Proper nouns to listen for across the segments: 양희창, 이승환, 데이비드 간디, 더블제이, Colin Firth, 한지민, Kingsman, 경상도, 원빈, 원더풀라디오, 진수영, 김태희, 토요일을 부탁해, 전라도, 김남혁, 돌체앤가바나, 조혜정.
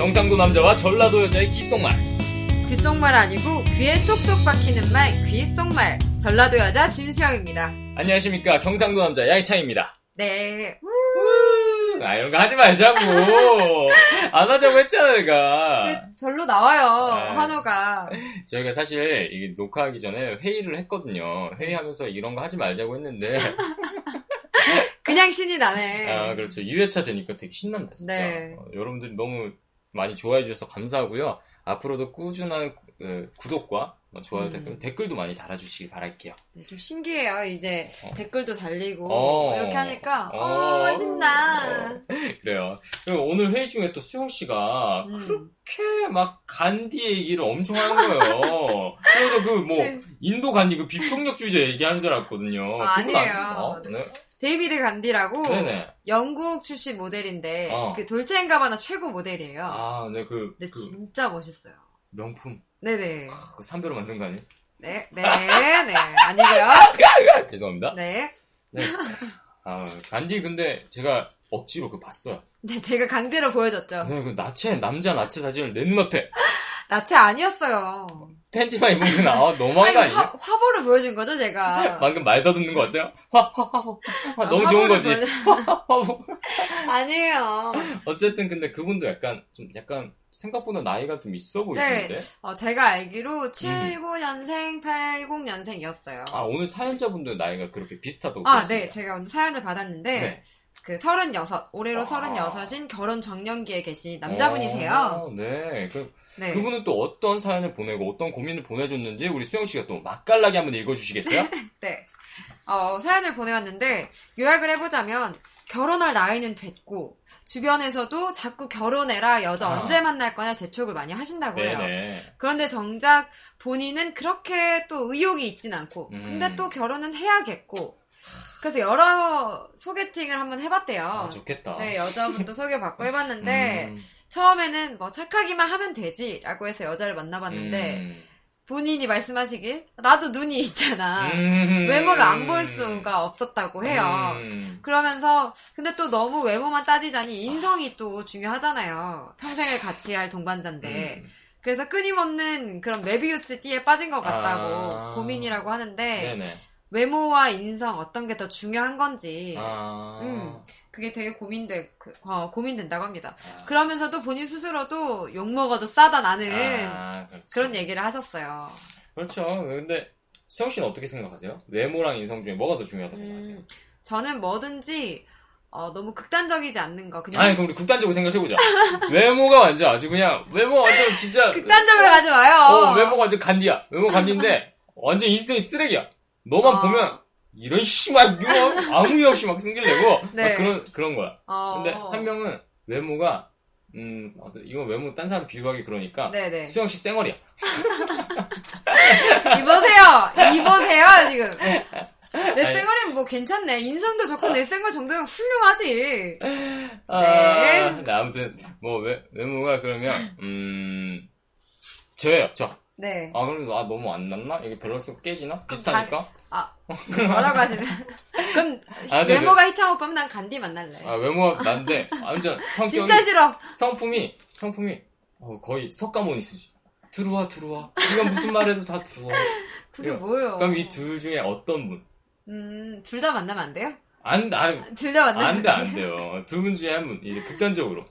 경상도 남자와 전라도 여자의 귓속말. 귓속말 아니고 귀에 쏙쏙 박히는 말, 귓속말. 전라도 여자 진수영입니다. 안녕하십니까, 경상도 남자 야이차입니다. 네. 아, 이런 거 하지 말자고. 안 하자고 했잖아, 내가. 절로 나와요, 아, 환호가. 저희가 사실 이게 녹화하기 전에 회의를 했거든요. 회의하면서 이런 거 하지 말자고 했는데. 그냥 신이 나네. 아, 그렇죠. 2회차 되니까 되게 신난다, 진짜. 네. 여러분들이 너무 많이 좋아해 주셔서 감사하고요. 앞으로도 꾸준한 구독과 좋아요, 댓글도 많이 달아주시기 바랄게요. 네, 좀 신기해요. 이제 댓글도 달리고 이렇게 하니까 신나. 그래요. 그리고 오늘 회의 중에 또 수영 씨가 그렇게 막 간디 얘기를 엄청 하는 거예요. 그래서 그 뭐 인도 간디 그 비폭력주의자 얘기하는 줄 알았거든요. 아, 아니에요. 네. 데이비드 간디라고 네네. 영국 출신 모델인데 그 돌체앤가바나 최고 모델이에요. 아, 네, 그 진짜 멋있어요. 명품. 네네. 그 삼베로 만든 거 아니에요? 네, 네, 네. 아니고요. 죄송합니다. 네. 네. 아, 간디 근데 제가 억지로 그 봤어요. 네, 제가 강제로 보여줬죠. 네, 그 나체 남자 나체 사진을 내 눈앞에. 나체 아니었어요. 팬티만 입은 건 너무한 거 아니에요? 화보를 보여준 거죠, 제가. 방금 말 더듬는 거 같아요? 너무 좋은 거지. 화보. 아니에요. 어쨌든 근데 그분도 약간 생각보다 나이가 좀 있어 보이시는데? 네. 제가 알기로 79년생, 80년생이었어요. 아, 오늘 사연자분들 나이가 그렇게 비슷하다고. 아, 그랬습니다. 네. 제가 오늘 사연을 받았는데, 네. 그 36, 올해로 36인 결혼 정년기에 계신 남자분이세요. 네. 네. 그분은 또 어떤 사연을 보내고 어떤 고민을 보내줬는지 우리 수영씨가 또 맛깔나게 한번 읽어주시겠어요? 네. 사연을 보내왔는데, 요약을 해보자면, 결혼할 나이는 됐고, 주변에서도 자꾸 결혼해라, 여자 언제 만날 거냐 재촉을 많이 하신다고 해요. 네네. 그런데 정작 본인은 그렇게 또 의욕이 있진 않고, 근데 또 결혼은 해야겠고, 그래서 여러 소개팅을 한번 해봤대요. 아, 좋겠다. 네, 여자분도 소개받고 해봤는데, 처음에는 뭐 착하기만 하면 되지, 라고 해서 여자를 만나봤는데, 본인이 말씀하시길 나도 눈이 있잖아. 외모를 안 볼 수가 없었다고 해요. 그러면서 근데 또 너무 외모만 따지자니 인성이 또 중요하잖아요. 평생을 같이 할 동반자인데. 그래서 끊임없는 그런 메비우스 띠에 빠진 것 같다고 고민이라고 하는데 네네. 외모와 인성 어떤 게 더 중요한 건지 그게 되게 고민된다고 합니다. 그러면서도 본인 스스로도 욕먹어도 싸다 나는 그런 얘기를 하셨어요. 그렇죠. 근데 수영 씨는 어떻게 생각하세요? 외모랑 인성 중에 뭐가 더 중요하다고 생각하세요? 저는 뭐든지 너무 극단적이지 않는 거. 그냥. 아니, 그럼 우리 극단적으로 생각해보자. 외모가 완전 아주 그냥 외모 완전 진짜 극단적으로 가지 마요. 외모가 완전 간디야. 외모 간디인데 완전 인성이 쓰레기야. 너만 보면 이런 씨발 아무 이유 없이 막 숨기려고 네. 막 그런 거야. 근데 한 명은 외모가 이건 외모 딴 사람 비교하기 그러니까 네네. 수영 씨 쌩얼이야. 입어세요 지금. 내 쌩얼이면 뭐 괜찮네. 인성도 좋고 내 쌩얼 정도면 훌륭하지. 네. 아무튼 뭐 외모가 그러면 저예요 저. 네. 아, 그럼, 너무 안 났나? 이게 밸런스 깨지나? 비슷하니까? 뭐라고 하시네. 그럼, 외모가 희창 오빠면 난 간디 만날래. 아, 외모가 난데, 완전, 성격이. 진짜 싫어. 성품이, 거의 석가모니스지. 들어와. 지금 무슨 말 해도 다 들어와. 그게 뭐예요? 그럼 이 둘 중에 어떤 분? 둘 다 만나면 안 돼요? 둘 다 만나면 안 돼요. 두 분 중에 한 분, 이제 극단적으로.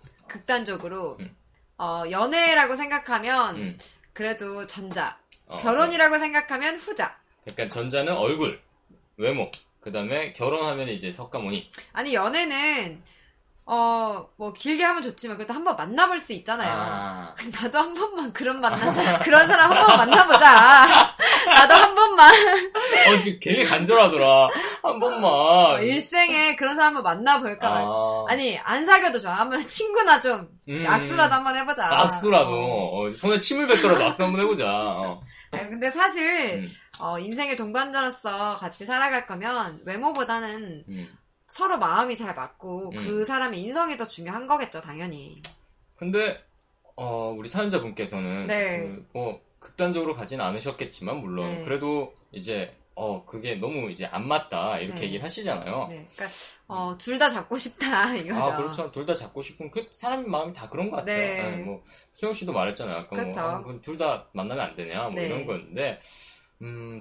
연애라고 생각하면, 그래도 전자. 결혼이라고 생각하면 후자. 그러니까 전자는 얼굴, 외모. 그 다음에 결혼하면 이제 석가모니. 아니, 연애는, 뭐, 길게 하면 좋지만, 그래도 한번 만나볼 수 있잖아요. 나도 한 번만 그런 사람 한 번 만나보자. 나도 한 번만. 지금 되게 간절하더라. 한 번만. 일생에 그런 사람 한번 만나볼까. 아니, 안 사귀어도 좋아. 한번 친구나 좀. 악수라도 한번 해보자. 악수라도. 손에 침을 뱉더라도 악수 한번 해보자. 아니, 근데 사실, 인생의 동반자로서 같이 살아갈 거면, 외모보다는 서로 마음이 잘 맞고, 그 사람의 인성이 더 중요한 거겠죠, 당연히. 근데, 우리 사연자분께서는, 네. 극단적으로 가진 않으셨겠지만, 물론, 네. 그래도, 이제, 그게 너무 이제 안 맞다 이렇게 얘기를 하시잖아요. 네. 그러니까 둘 다 잡고 싶다 이거죠. 아 그렇죠. 둘 다 잡고 싶은 그 사람의 마음이 다 그런 것 같아요. 네. 네, 뭐 수영 씨도 말했잖아요. 아까 그렇죠. 뭐 둘 다 만나면 안 되냐 뭐 네. 이런 거였는데.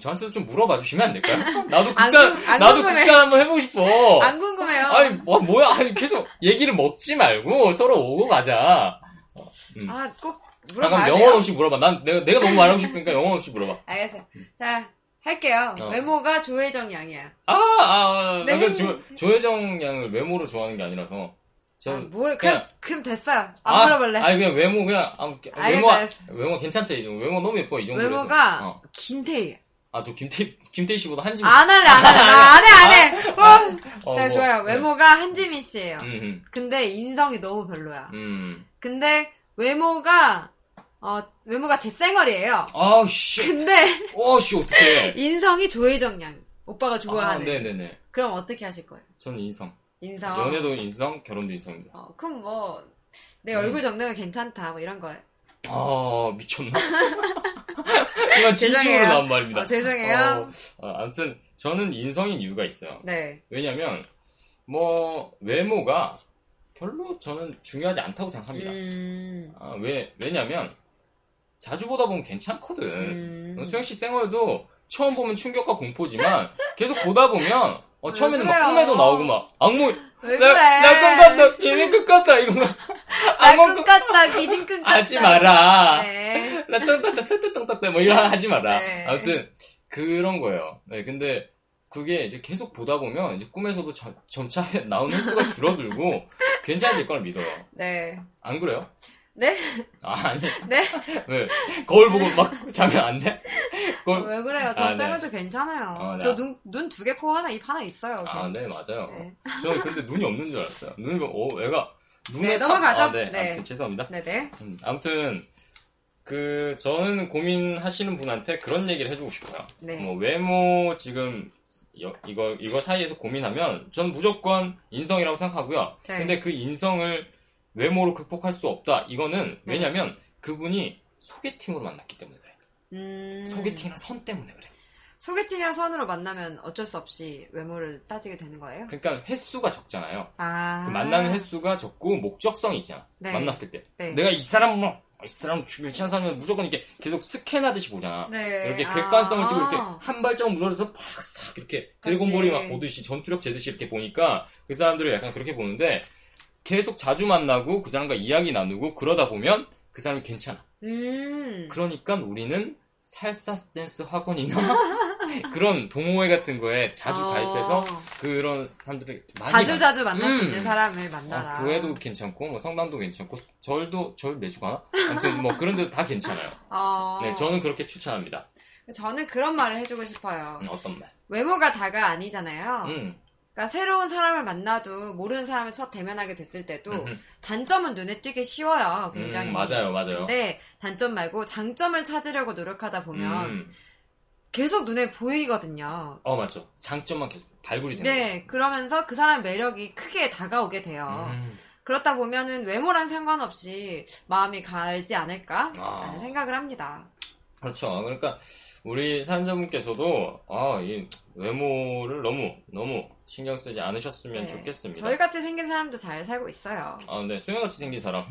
저한테도 좀 물어봐 주시면 안 될까요? 나도 극단 한번 해보고 싶어. 안 궁금해요. 아니, 뭐야. 아니, 계속 얘기를 먹지 말고 서로 오고 가자. 아, 꼭 물어봐. 아, 영혼 없이 물어봐. 내가 너무 말하고 싶으니까 영혼 없이 물어봐. 알겠어요. 자, 할게요. 외모가 조혜정 양이야. 네. 조혜정 양을 외모로 좋아하는 게 아니라서. 그럼 됐어. 안 물어볼래. 아니, 그냥 외모, 외모 괜찮대. 외모 너무 예뻐, 이 정도. 외모가, 김태희야. 아, 저 김태희 씨보다 한지민. 안 해. 좋아요. 외모가 한지민 씨예요. 근데 인성이 너무 별로야. 근데 외모가 제 쌩얼이에요. 아우, 씨. 근데. 어떡해. 인성이 조혜정 양. 오빠가 좋아하는. 네네네. 그럼 어떻게 하실 거예요? 저는 인성. 연애도 인성, 결혼도 인성입니다. 그럼 내 얼굴 정도면 괜찮다, 이런 거예요. 미쳤나? 이건 진심으로 나온 말입니다. 죄송해요. 아무튼, 저는 인성인 이유가 있어요. 네. 왜냐면, 외모가 별로 저는 중요하지 않다고 생각합니다. 왜냐면, 자주 보다 보면 괜찮거든. 수영씨 쌩얼도 처음 보면 충격과 공포지만, 계속 보다 보면, 처음에는 그래요? 막 꿈에도 나오고 막 악몽 나 꿈꿨다 귀신 꿈꿨다 이런 거나 꿈꿨다 귀신 꿈꿨다 하지 마라 네. 나 똥똥똥똥똥똥 뭐 이런 거 하지 마라 네. 아무튼 그런 거예요. 네, 근데 그게 이제 계속 보다 보면 이제 꿈에서도 점차 나오는 횟수가 줄어들고 괜찮아질 걸 믿어요. 네. 안 그래요? 네? 아니. 네? 왜? 거울 보고 막 자면 안 돼? 왜 그래요? 저 쌩얼도 괜찮아요. 저 눈 두 개, 코 하나, 입 하나 있어요. 그냥. 아, 네, 맞아요. 네. 저는 근데 눈이 없는 줄 알았어요. 눈이, 애가, 눈에. 네, 넘어가죠. 아무튼 죄송합니다. 네네. 아무튼, 저는 고민하시는 분한테 그런 얘기를 해주고 싶어요. 네. 외모, 지금, 이거 사이에서 고민하면, 전 무조건 인성이라고 생각하고요. 네. 근데 그 인성을, 외모로 극복할 수 없다. 이거는 왜냐면 그분이 소개팅으로 만났기 때문에 그래. 소개팅이랑 선 때문에 그래. 소개팅이랑 선으로 만나면 어쩔 수 없이 외모를 따지게 되는 거예요? 그러니까 횟수가 적잖아요. 그 만나는 횟수가 적고 목적성이 있잖아. 네. 만났을 때. 네. 내가 이 사람 괜찮은 사람은 무조건 이렇게 계속 스캔하듯이 보잖아. 네. 이렇게 객관성을 띄고 이렇게 한 발짝 물러서 팍싹 이렇게 드래곤볼이 막 보듯이 전투력 재듯이 이렇게 보니까 그 사람들을 약간 그렇게 보는데 계속 자주 만나고 그 사람과 이야기 나누고 그러다 보면 그 사람이 괜찮아. 그러니까 우리는 살사 댄스 학원이나 그런 동호회 같은 거에 자주 가입해서 그런 사람들을 많이 자주 만날 수 있는 사람을 만나라. 교회도 괜찮고 성당도 괜찮고 절 매주 가나? 아무튼 그런 데도 다 괜찮아요. 네, 저는 그렇게 추천합니다. 저는 그런 말을 해주고 싶어요. 어떤 말? 외모가 다가 아니잖아요. 그러니까 새로운 사람을 만나도 모르는 사람을 첫 대면하게 됐을 때도 단점은 눈에 띄게 쉬워요. 굉장히. 맞아요. 근데 단점 말고 장점을 찾으려고 노력하다 보면 계속 눈에 보이거든요. 맞죠. 장점만 계속 발굴이 되는 거예요. 네. 그러면서 그 사람의 매력이 크게 다가오게 돼요. 그렇다 보면은 외모랑 상관없이 마음이 가지 않을까라는 생각을 합니다. 그렇죠. 그러니까 우리 사연자분께서도 이 외모를 너무 신경 쓰지 않으셨으면 좋겠습니다. 저희같이 생긴 사람도 잘 살고 있어요. 네. 수영같이 생긴 사람.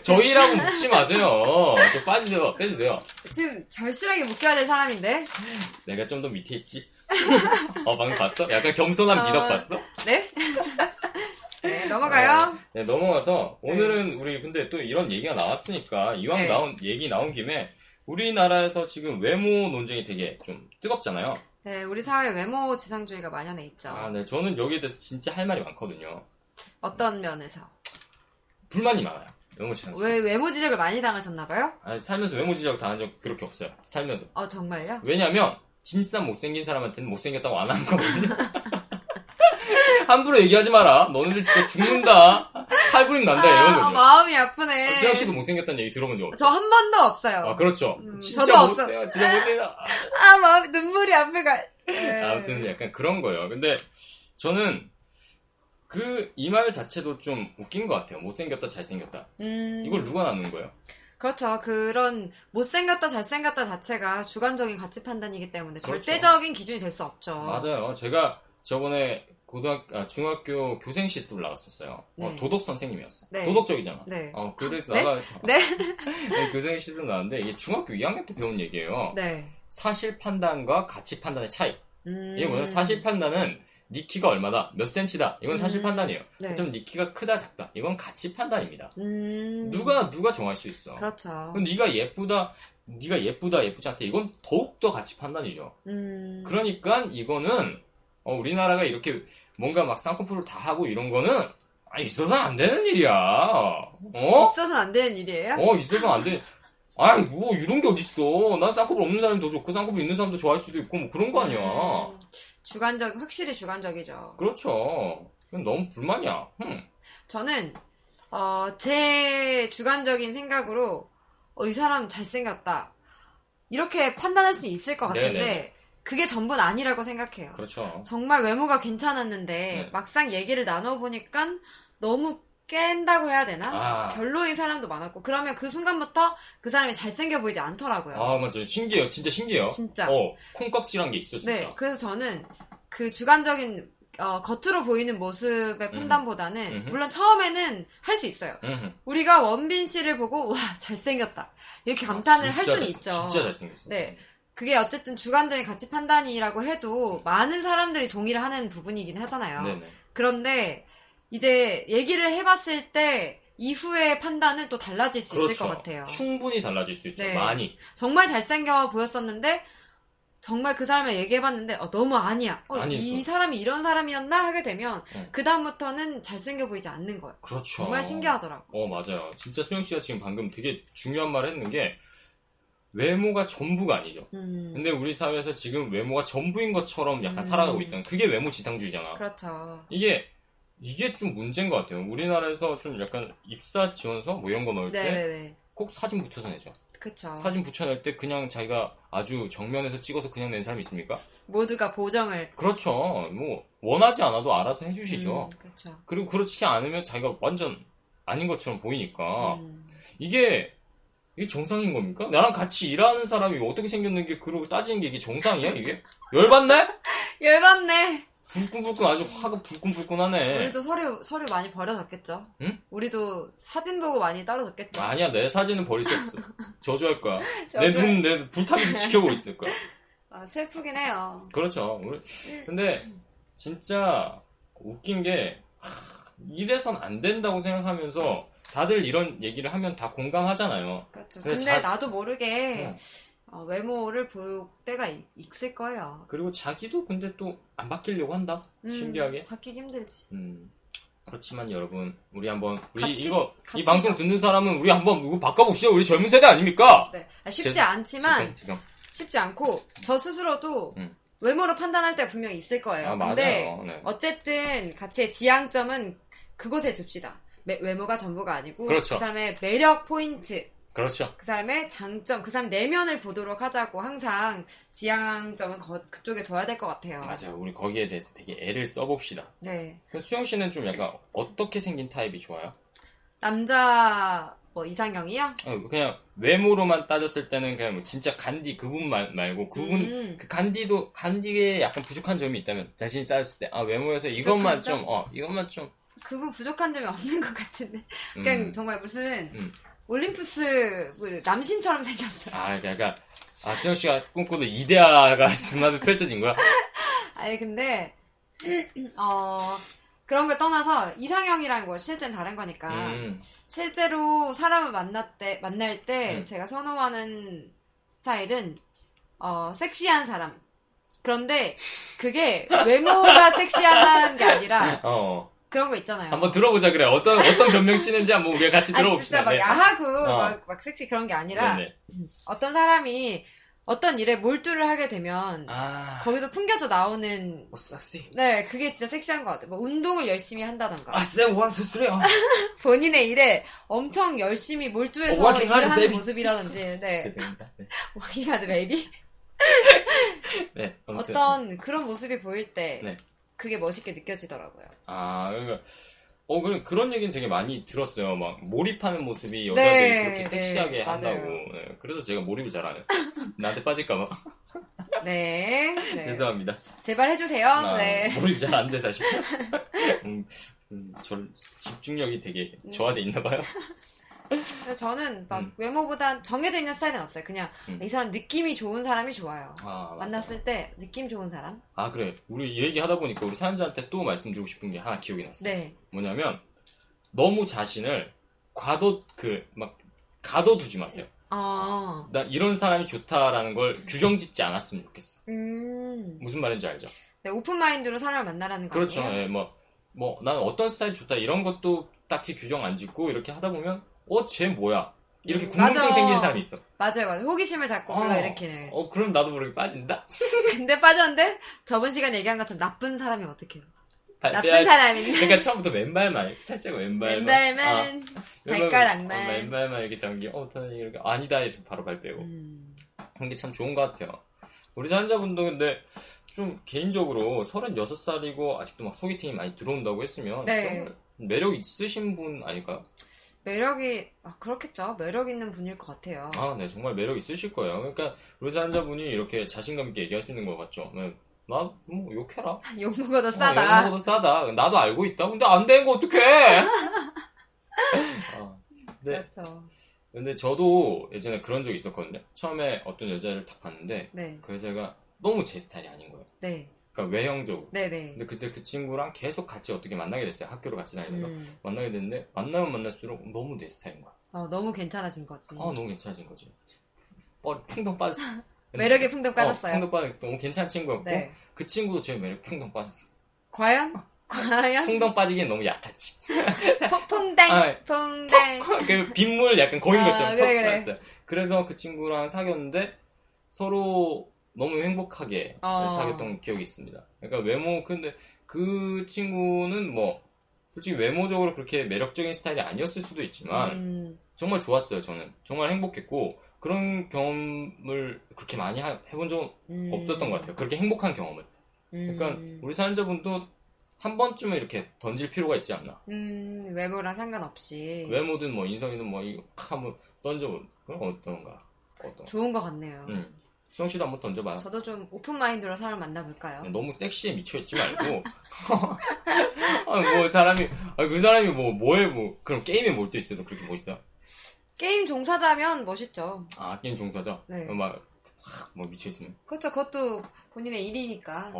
저희라고 묶지 마세요. 저 빼주세요. 지금 절실하게 묶여야 될 사람인데. 내가 좀 더 밑에 있지? 방금 봤어? 약간 겸손한 미덕 봤어? 네? 네, 넘어가요. 네, 넘어가서 오늘은 우리 근데 또 이런 얘기가 나왔으니까 이왕 얘기 나온 김에 우리나라에서 지금 외모 논쟁이 되게 좀 뜨겁잖아요. 네, 우리 사회에 외모 지상주의가 만연해 있죠. 네, 저는 여기에 대해서 진짜 할 말이 많거든요. 어떤 면에서? 불만이 많아요. 외모 지상주의. 왜 외모 지적을 많이 당하셨나봐요? 아니, 살면서 외모 지적을 당한 적 그렇게 없어요. 살면서. 정말요? 왜냐면 진짜 못생긴 사람한테는 못생겼다고 안 하는 거거든요. 함부로 얘기하지 마라. 너네들 진짜 죽는다. 칼부림 난다. 이런 거죠. 마음이 아프네. 수영 씨도 못생겼다는 얘기 들어본 적 없어요? 저 한 번도 없어요. 그렇죠. 진짜 못생겼어요. 진짜 못생겼어요. 마음이 눈물이 앞에 가. 네. 아무튼 약간 그런 거예요. 근데 저는 이 말 자체도 좀 웃긴 것 같아요. 못생겼다, 잘생겼다. 이걸 누가 낳는 거예요? 그렇죠. 그런 못생겼다 잘생겼다 자체가 주관적인 가치 판단이기 때문에 그렇죠. 절대적인 기준이 될 수 없죠. 맞아요. 제가 저번에 중학교 교생 실습을 나갔었어요. 네. 도덕 선생님이었어. 네. 도덕적이잖아. 네. 그래도 네? 나가 네? 교생 실습 나왔는데 이게 중학교 2학년 때 배운 얘기예요. 네. 사실 판단과 가치 판단의 차이. 이게 뭐냐면 사실 판단은 니 키가 얼마다, 몇 센치다. 이건 사실 판단이에요. 네. 좀 니 키가 크다, 작다. 이건 가치 판단입니다. 누가 정할 수 있어. 그렇죠. 그럼 네가 예쁘다, 예쁘지 않다. 이건 더욱더 가치 판단이죠. 그러니까 이거는 우리나라가 이렇게 뭔가 막 쌍꺼풀을 다 하고 이런 거는 있어서는 안 되는 일이야. 있어서는 안 되는 일이에요? 있어서는 안 되는. 아이 뭐 이런 게 어딨어. 난 쌍꺼풀 없는 사람이 더 좋고 쌍꺼풀 있는 사람도 좋아할 수도 있고 뭐 그런 거 아니야. 확실히 주관적이죠. 그렇죠. 그건 너무 불만이야. 저는 제 주관적인 생각으로 이 사람 잘생겼다 이렇게 판단할 수 있을 것 같은데 네네. 그게 전부는 아니라고 생각해요. 그렇죠. 정말 외모가 괜찮았는데 네. 막상 얘기를 나눠보니까 너무 깬다고 해야 되나? 별로인 사람도 많았고 그러면 그 순간부터 그 사람이 잘생겨 보이지 않더라고요. 맞아요. 신기해요. 진짜 신기해요. 진짜. 콩깍지란 게 있어 진짜. 네. 그래서 저는 그 주관적인 겉으로 보이는 모습의 판단보다는 물론 처음에는 할 수 있어요. 우리가 원빈 씨를 보고 와 잘생겼다 이렇게 감탄을 할 수는 있죠. 진짜 잘생겼어. 네. 그게 어쨌든 주관적인 가치 판단이라고 해도 많은 사람들이 동의를 하는 부분이긴 하잖아요. 네네. 그런데 이제 얘기를 해봤을 때 이후의 판단은 또 달라질 수 그렇죠. 있을 것 같아요. 충분히 달라질 수 있죠. 네. 많이. 정말 잘생겨 보였었는데 정말 그 사람을 얘기해봤는데 너무 아니야. 이 사람이 이런 사람이었나 하게 되면 그 다음부터는 잘생겨 보이지 않는 거예요. 그렇죠. 정말 신기하더라고요. 맞아요. 진짜 소영 씨가 지금 방금 되게 중요한 말을 했는 게 외모가 전부가 아니죠. 근데 우리 사회에서 지금 외모가 전부인 것처럼 약간 살아가고 있다는 그게 외모 지상주의잖아. 그렇죠. 이게 좀 문제인 것 같아요. 우리나라에서 좀 약간 입사 지원서 뭐 이런 거 넣을 때 꼭 사진 붙여서 내죠. 그렇죠. 사진 붙여낼 때 그냥 자기가 아주 정면에서 찍어서 그냥 낸 사람이 있습니까? 모두가 보정을. 그렇죠. 뭐 원하지 않아도 알아서 해주시죠. 그렇죠. 그리고 그렇지 않으면 자기가 완전 아닌 것처럼 보이니까 이게 정상인 겁니까? 나랑 같이 일하는 사람이 어떻게 생겼는 게 그러고 따지는 게 이게 정상이야 이게? 열받네? 열받네. 불끈불끈 아주 화가 불끈불끈하네. 우리도 서류 많이 버려졌겠죠? 응? 우리도 사진 보고 많이 따라졌겠죠? 아니야 내 사진은 버릴 수 없어. 저주할 거야. 내 불타면서 지켜보고 있을 거야. 슬프긴 해요. 그렇죠. 근데 진짜 웃긴 게 이래선 안 된다고 생각하면서 다들 이런 얘기를 하면 다 공감하잖아요. 그렇죠. 근데 나도 모르게 외모를 볼 때가 있을 거예요. 그리고 자기도 근데 또 안 바뀌려고 한다. 신기하게. 바뀌기 힘들지. 그렇지만 여러분, 우리 한번 이 방송 듣는 사람은 우리 한번 이거 바꿔봅시다. 우리 젊은 세대 아닙니까? 네. 쉽지 않지만 쉽지 않고 저 스스로도 외모로 판단할 때 분명히 있을 거예요. 근데 맞아요. 네. 어쨌든 가치의 지향점은 그곳에 둡시다. 외모가 전부가 아니고 그렇죠. 그 사람의 매력 포인트, 그렇죠. 그 사람의 장점, 그 사람 내면을 보도록 하자고 항상 지향점은 그쪽에 둬야 될 것 같아요. 맞아요. 우리 거기에 대해서 되게 애를 써봅시다. 네. 수영 씨는 좀 약간 어떻게 생긴 타입이 좋아요? 남자 이상형이요? 그냥 외모로만 따졌을 때는 그냥 진짜 간디 그분만 말고 그분 그 간디에 약간 부족한 점이 있다면 자신이 따졌을 때 외모에서 이것만 좀 이것만 좀 그분 부족한 점이 없는 것 같은데 그냥 정말 무슨 올림푸스 남신처럼 생겼어요. 그러니까 수영 씨가 꿈꾸던 이데아가 눈앞에 펼쳐진 거야? 아니 근데 그런 걸 떠나서 이상형이라는 거 실제는 다른 거니까 실제로 사람을 만날 때 제가 선호하는 스타일은 섹시한 사람. 그런데 그게 외모가 섹시하다는 게 아니라 그런 거 있잖아요. 한번 들어보자 그래. 어떤 변명 치는지 한번 우리가 같이 들어봅시다. 진짜 막 야하고 막 섹시 그런 게 아니라 네네. 어떤 사람이 어떤 일에 몰두를 하게 되면 거기서 풍겨져 나오는 섹시. 네, 그게 진짜 섹시한 것 같아요. 뭐 운동을 열심히 한다던가. 본인의 일에 엄청 열심히 몰두해서 일을 하는 baby. 모습이라든지. 네. 죄송합니다. 네. 워킹 하드 베이비. 네. 어떤 그런 모습이 보일 때. 네. 그게 멋있게 느껴지더라고요. 그러니까 그냥 그런 얘기는 되게 많이 들었어요. 막 몰입하는 모습이 여자들이 그렇게 섹시하게 한다고. 네, 그래서 제가 몰입을 잘 안 해요. 나한테 빠질까봐. 네, 네. 죄송합니다. 제발 해주세요. 네. 몰입 잘 안 돼 사실. 저 집중력이 되게 저하돼 있나봐요. 저는 막 외모보단 정해져 있는 스타일은 없어요. 그냥 이 사람 느낌이 좋은 사람이 좋아요. 아, 만났을 때 느낌 좋은 사람. 아 그래. 우리 얘기하다 보니까 우리 사연자한테 또 말씀드리고 싶은 게 하나 기억이 났어요. 네. 뭐냐면 너무 자신을 가둬두지 마세요. 아. 나 이런 사람이 좋다라는 걸 규정짓지 않았으면 좋겠어. 무슨 말인지 알죠? 네, 오픈 마인드로 사람을 만나라는 거예요. 그렇죠. 네, 뭐 난 어떤 스타일이 좋다 이런 것도 딱히 규정 안 짓고 이렇게 하다 보면. 쟤 뭐야? 이렇게 궁금증이 생긴 사람이 있어. 맞아요. 호기심을 자꾸 불러일으키는. 그럼 나도 모르게 빠진다? 근데 빠졌는데 저번 시간 얘기한 것처럼 나쁜 사람이면 어떡해요? 나쁜 사람인데. 그러니까 처음부터 왼발만, 살짝 왼발만. 왼발만, 발가락만. 왼발만 이렇게 당기. 나는 이렇게 아니다. 이렇게 바로 발 빼고. 그런 게 참 좋은 것 같아요. 우리 환자분도 근데 좀 개인적으로 36살이고 아직도 막 소개팅이 많이 들어온다고 했으면 좀 매력 있으신 분 아닐까요? 매력이 그렇겠죠. 매력 있는 분일 것 같아요. 아, 네, 정말 매력 있으실 거예요. 그러니까 우리 환자분이 이렇게 자신감 있게 얘기할 수 있는 것 같죠. 네. 나 뭐 욕해라. 욕먹어 더 싸다. 욕먹어 더 싸다. 나도 알고 있다. 근데 안 되는 거 어떡해? 그렇죠. 근데 저도 예전에 그런 적이 있었거든요. 처음에 어떤 여자를 딱 봤는데 그 여자가 너무 제 스타일이 아닌 거예요. 네. 그러니까 외형적으로. 네네. 근데 그때 그 친구랑 계속 같이 어떻게 만나게 됐어요. 학교를 같이 다니면서 만나게 됐는데 만나면 만날수록 너무 내 스타일인 거야. 너무 괜찮아진 거지. 너무 괜찮아진 거지. 풍덩 빠졌어. 매력에 풍덩 빠졌어요. 풍덩 빠졌고 너무 괜찮은 친구였고 그 친구도 제 매력에 풍덩 빠졌어. 과연? 풍덩 빠지기엔 너무 얕았지. 풍덩. 그 빗물 약간 고인 것처럼 터졌어요. 그래서 그 친구랑 사귀었는데 서로 너무 행복하게 사귀었던 기억이 있습니다. 그러니까 근데 그 친구는 솔직히 외모적으로 그렇게 매력적인 스타일이 아니었을 수도 있지만, 정말 좋았어요, 저는. 정말 행복했고, 그런 경험을 그렇게 많이 해본 적 없었던 것 같아요. 그렇게 행복한 경험을. 그러니까 우리 사연자분도 한 번쯤은 이렇게 던질 필요가 있지 않나. 외모랑 상관없이. 외모든 인성이든 이거 한번 던져보는 건 어떤가. 좋은 것 같네요. 수영씨도 한번 던져봐요. 저도 좀 오픈마인드로 사람 만나볼까요? 너무 섹시에 미쳐있지 말고. 그 사람이 그럼 게임에 몰두 있어도 그렇게 멋있어요? 게임 종사자면 멋있죠. 게임 종사자? 네. 미쳐있으면. 그렇죠. 그것도 본인의 일이니까.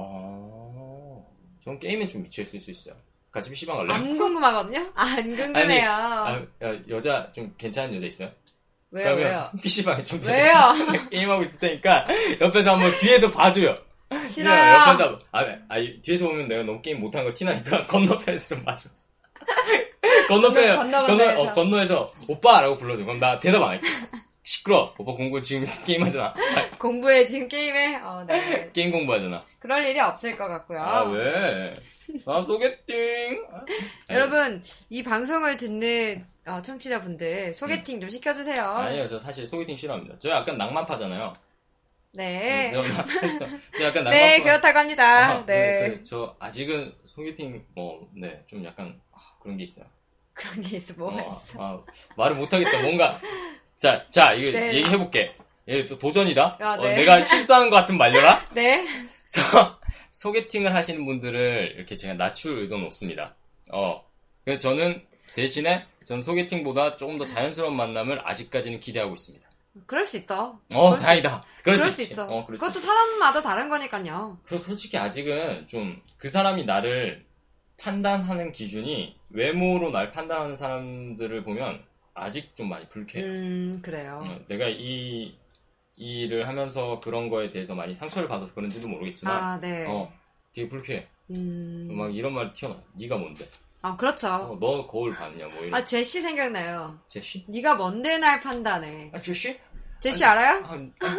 전 게임에 좀 미쳐있을 수 있어요. 같이 PC방 갈래요? 안 궁금하거든요? 안 궁금해요. 여자, 좀 괜찮은 여자 있어요? 왜요? PC방에 좀 왜요? 게임하고 있을 테니까 옆에서 한번 뒤에서 봐줘요. 싫어요. 옆에서 뒤에서 보면 내가 너무 게임 못하는 거 티나니까 건너편에서 좀 봐줘. 건너에서 오빠라고 불러줘. 그럼 나 대답 안 할게. 시끄러워. 오빠 공부 지금 게임하잖아. 공부해. 지금 게임해. 네. 게임 공부하잖아. 그럴 일이 없을 것 같고요. 왜? 소개팅. 여러분, 이 방송을 듣는 청취자분들 소개팅 좀 시켜주세요. 아니요, 저 사실 소개팅 싫어합니다. 저 약간 낭만파잖아요. 네. 저 약간 낭만파. 네, 그렇다고 합니다. 저 아직은 소개팅 좀 약간 그런 게 있어요. 그런 게 있어. 뭐가 있어? 말을 못하겠다. 뭔가. 자, 이거 얘기해볼게. 얘 또 도전이다? 내가 실수하는 것 같으면 말려라? 네. 소개팅을 하시는 분들을 이렇게 제가 낮출 의도는 없습니다. 그래서 저는 대신에 전 소개팅보다 조금 더 자연스러운 만남을 아직까지는 기대하고 있습니다. 그럴 수 있어. 다행이다. 그럴 수 있어. 그것도 사람마다 다른 거니까요. 그리고 솔직히 아직은 좀 그 사람이 나를 판단하는 기준이 외모로 날 판단하는 사람들을 보면 아직 좀 많이 불쾌해요. 그래요. 내가 이 일을 하면서 그런 거에 대해서 많이 상처를 받아서 그런지도 모르겠지만, 되게 불쾌해. 막 이런 말이 튀어나와. 네가 뭔데? 그렇죠. 너 거울 봤냐? 이런. 제시 생각나요. 제시? 네가 뭔데 날 판단해. 제시? 제시 알아요?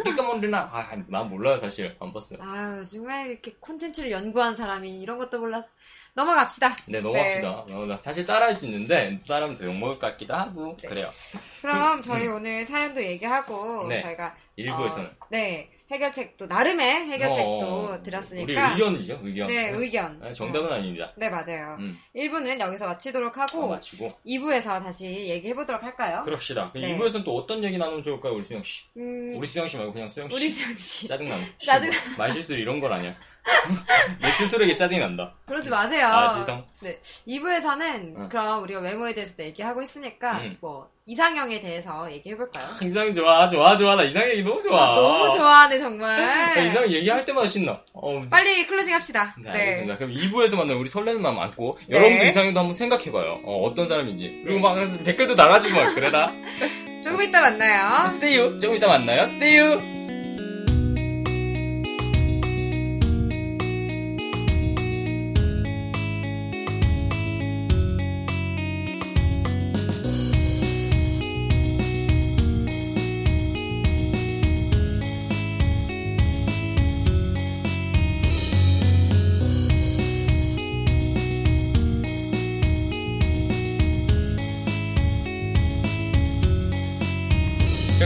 네가 뭔데 나? 난 몰라요, 사실. 안 봤어요. 정말 이렇게 콘텐츠를 연구한 사람이 이런 것도 몰라서. 넘어갑시다. 네, 넘어갑시다. 사실 따라할 수 있는데 따라하면 더 욕먹을 것 같기도 하고 그래요. 그럼 저희 오늘 사연도 얘기하고 저희가 1부에서는 해결책도 나름의 해결책도 들었으니까 우리 의견이죠. 의견. 네, 의견. 네, 정답은 아닙니다. 네, 맞아요. 1부는 여기서 마치도록 하고 마치고 2부에서 다시 얘기해보도록 할까요? 그럽시다. 네. 2부에서는 또 어떤 얘기 나누면 좋을까요? 우리 수영씨. 우리 수영씨 말고 그냥 수영씨. 우리 수영씨. 짜증나네. 말실수로 이런 건 아니야. 내 스스로에게 짜증이 난다. 그러지 마세요. 아, 시성. 네. 2부에서는 그럼 우리가 외모에 대해서도 얘기하고 있으니까 뭐 이상형에 대해서 얘기해볼까요? 아, 이상형 좋아. 나 이상형 얘기 너무 좋아. 아, 너무 좋아하네 정말. 나 이상형 얘기할 때마다 신나. 빨리 클로징 합시다. 네, 알겠습니다. 그럼 2부에서 만나면 우리 설레는 마음 안고 여러분도 이상형도 한번 생각해봐요. 어떤 사람인지. 그리고 막 댓글도 달아주고 막 그래라. 조금 이따 만나요. See you. 조금 이따 만나요. See you.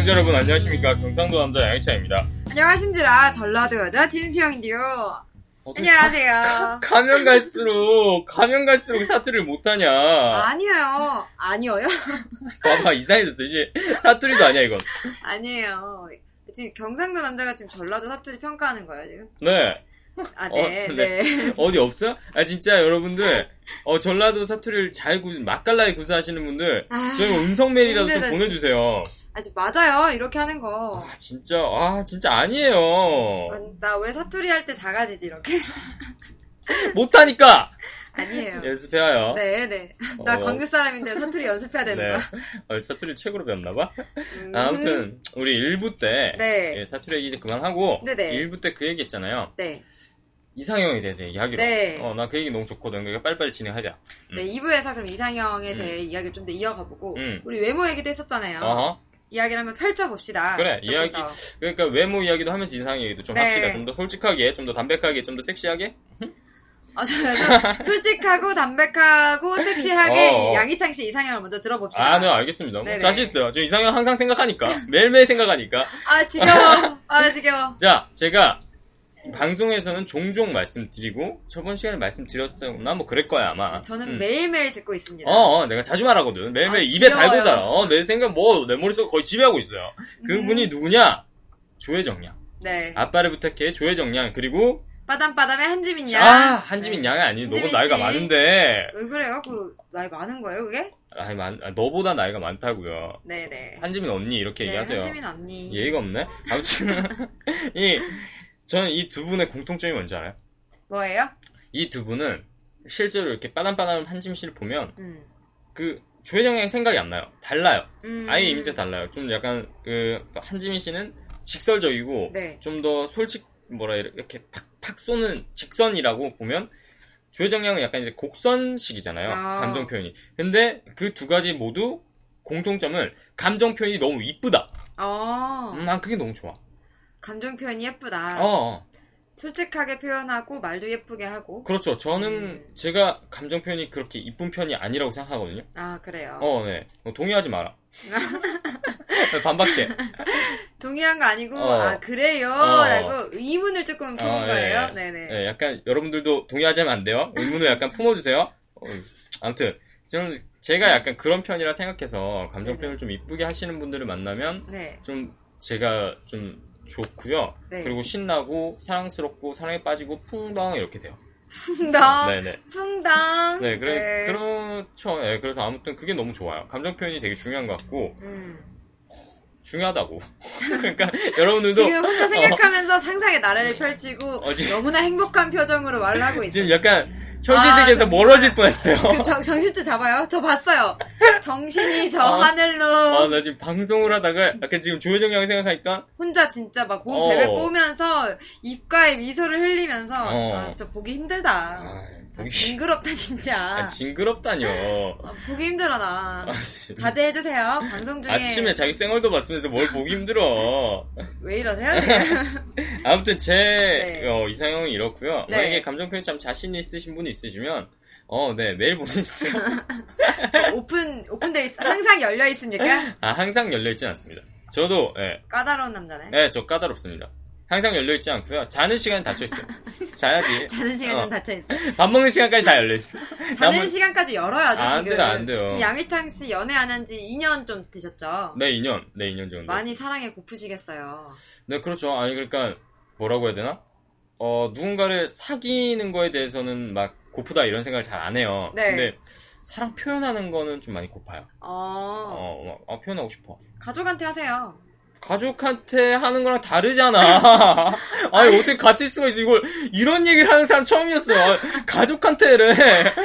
여러분 안녕하십니까. 경상도 남자 양희찬입니다. 안녕하신지라 전라도 여자 진수영인데요. 안녕하세요. 가면 갈수록 사투리를 못하냐. 아니에요. 봐봐, 이상해졌어. 이제 사투리도 아니야 이건. 아니에요. 지금 경상도 남자가 지금 전라도 사투리 평가하는 거예요 지금? 네. 아, 네, 네. 어디 없어? 아, 진짜 여러분들, 전라도 사투리를 맛깔나게 구사하시는 분들, 저희 음성 메일이라도 좀 보내주세요. 아, 맞아요. 이렇게 하는 거. 진짜 아니에요. 나 왜 사투리 할 때 작아지지, 이렇게? 못하니까! 아니에요. 연습해요. 네. 나 광주 사람인데 사투리 연습해야 되는 거야. 사투리 책으로 배웠나봐? 아무튼, 우리 1부 때, 사투리 얘기 이제 그만하고, 1부 때 그 얘기 했잖아요. 네. 이상형에 대해서 얘기하기로. 네. 나 그 얘기 너무 좋거든. 그러니까 빨리빨리 진행하자. 네, 2부에서 그럼 이상형에 대해 이야기를 좀 더 이어가보고, 우리 외모 얘기도 했었잖아요. 어허. 이야기를 한번 펼쳐봅시다. 그래, 그러니까 외모 이야기도 하면서 이상형 얘기도 좀 합시다. 좀 더 솔직하게, 좀 더 담백하게, 좀 더 섹시하게? 솔직하고 담백하고 섹시하게 양희창 씨 이상형을 먼저 들어봅시다. 네, 알겠습니다. 뭐 자신 있어요. 저 이상형 항상 생각하니까. 매일매일 생각하니까. 지겨워. 자, 제가 방송에서는 종종 말씀드리고 저번 시간에 말씀드렸었나 뭐 그럴 거야 아마. 저는 매일매일 듣고 있습니다. 내가 자주 말하거든. 매일매일 입에 달고 살아. 내 생각 내 머릿속 거의 지배하고 있어요. 그분이 누구냐? 조혜정 양. 네. 아빠를 부탁해 조혜정 양. 그리고 빠담빠담의 한지민 양. 한지민 양이 아니. 너보다 나이가 많은데. 왜 그래요? 나이 많은 거예요, 그게? 너보다 나이가 많다고요. 네네. 한지민 언니 이렇게 얘기하세요. 한지민 언니. 예의가 없네. 아무튼 저는 이 두 분의 공통점이 뭔지 알아요? 뭐예요? 이 두 분은 실제로 이렇게 빠담빠담한 한지민 씨를 보면 조혜정 양의 생각이 안 나요. 달라요. 아예 이미지가 달라요. 좀 약간 한지민 씨는 직설적이고 좀 더 이렇게 팍팍 쏘는 직선이라고 보면 조혜정 양은 약간 이제 곡선식이잖아요. 감정 표현이. 근데 그 두 가지 모두 공통점은 감정 표현이 너무 이쁘다. 난 그게 너무 좋아. 감정 표현이 예쁘다. 솔직하게 표현하고 말도 예쁘게 하고. 그렇죠. 저는 제가 감정 표현이 그렇게 이쁜 편이 아니라고 생각하거든요. 아, 그래요? 네. 동의하지 마라. 반박해. 동의한 거 아니고 그래요? 라고 의문을 조금 품은 거예요. 네. 네네. 네, 약간 여러분들도 동의하자면 안 돼요. 의문을 약간 품어주세요. 아무튼 저는 제가 약간 그런 편이라 생각해서 감정 표현을 좀 이쁘게 하시는 분들을 만나면 좀 제가 좀 좋고요. 그리고 신나고 사랑스럽고 사랑에 빠지고 풍덩 이렇게 돼요. 풍덩. 네네. 풍덩. 네, 그렇죠. 네, 그래서 아무튼 그게 너무 좋아요. 감정 표현이 되게 중요한 것 같고 중요하다고. 그러니까 여러분들도 지금 혼자 생각하면서 상상의 나래를 펼치고 너무나 행복한 표정으로 말을 하고 있어요. 지금 약간 현실 세계에서 멀어질 뻔했어요. 정신줄 잡아요. 저 봤어요. 정신이 저 하늘로. 나 지금 방송을 하다가 약간 지금 조혜정 양이 생각하니까 혼자 진짜 막 몸 베베 꼬면서 입가에 미소를 흘리면서 저 보기 힘들다. 징그럽다 진짜. 징그럽다뇨. 보기 힘들어 나. 자제해주세요. 방송 중에 아침에 자기 생얼도 봤으면서 뭘 보기 힘들어. 왜 이러세요? 아무튼 제 이상형이 이렇고요. 만약에 감정 표현 참 자신 있으신 분이 있으시면 메일 보내주세요. 오픈 돼 있어. 항상 열려 있습니까? 항상 열려 있진 않습니다. 저도 까다로운 남자네. 네, 저 까다롭습니다. 항상 열려있지 않고요. 자는 시간은 닫혀있어요. 자야지. 자는 시간은 닫혀있어요. 밥 먹는 시간까지 다 열려있어요. 자는 시간까지 열어야죠, 아, 지금. 안 돼요. 지금 양희창 씨 연애 안 한 지 2년 좀 되셨죠? 네, 2년. 네, 2년 정도. 많이 사랑에 고프시겠어요. 네, 그렇죠. 아니, 그러니까 뭐라고 해야 되나? 누군가를 사귀는 거에 대해서는 막 고프다 이런 생각을 잘 안 해요. 네. 근데 사랑 표현하는 거는 좀 많이 고파요. 표현하고 싶어. 가족한테 하세요. 가족한테 하는 거랑 다르잖아. 아니, 어떻게 같을 수가 있어. 이걸, 이런 얘기를 하는 사람 처음이었어. 가족한테를.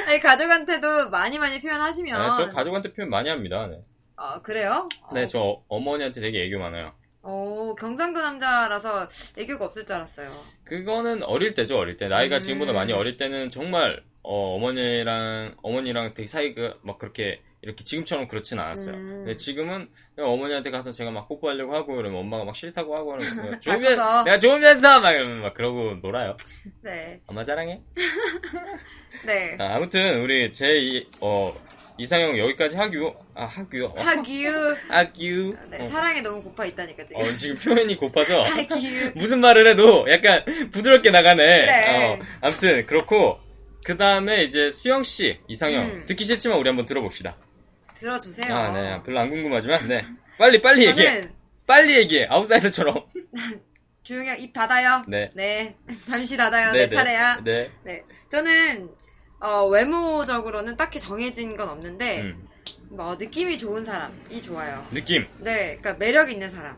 아니, 가족한테도 많이 표현하시면. 네, 저 가족한테 표현 많이 합니다. 네. 아, 그래요? 네, 저 어머니한테 되게 애교 많아요. 오, 경상도 남자라서 애교가 없을 줄 알았어요. 그거는 어릴 때죠, 어릴 때. 나이가 지금보다 많이 어릴 때는 정말, 어머니랑 되게 사이가 막 그렇게, 이렇게 지금처럼 그렇진 않았어요. 근데 지금은 어머니한테 가서 제가 막 뽀뽀하려고 하고 그러면 엄마가 막 싫다고 하고 그러면 내가 좋으면서 막 이러면 막 그러고 놀아요. 네. 엄마 사랑해. 네. 아, 아무튼 우리 이상형 여기까지 하규. 네, 사랑에 너무 고파 있다니까 지금. 지금 표현이 고파서 하규. 무슨 말을 해도 약간 부드럽게 나가네. 그래. 아무튼 그렇고 그 다음에 이제 수영 씨 이상형 듣기 싫지만 우리 한번 들어봅시다. 들어주세요. 아, 네. 별로 안 궁금하지만, 네. 빨리 얘기해. 빨리 얘기해. 아웃사이더처럼. 조용히, 입 닫아요. 네. 네. 잠시 닫아요. 네, 내 차례야. 네. 네. 저는, 외모적으로는 딱히 정해진 건 없는데, 느낌이 좋은 사람이 좋아요. 느낌? 네. 그러니까 매력 있는 사람.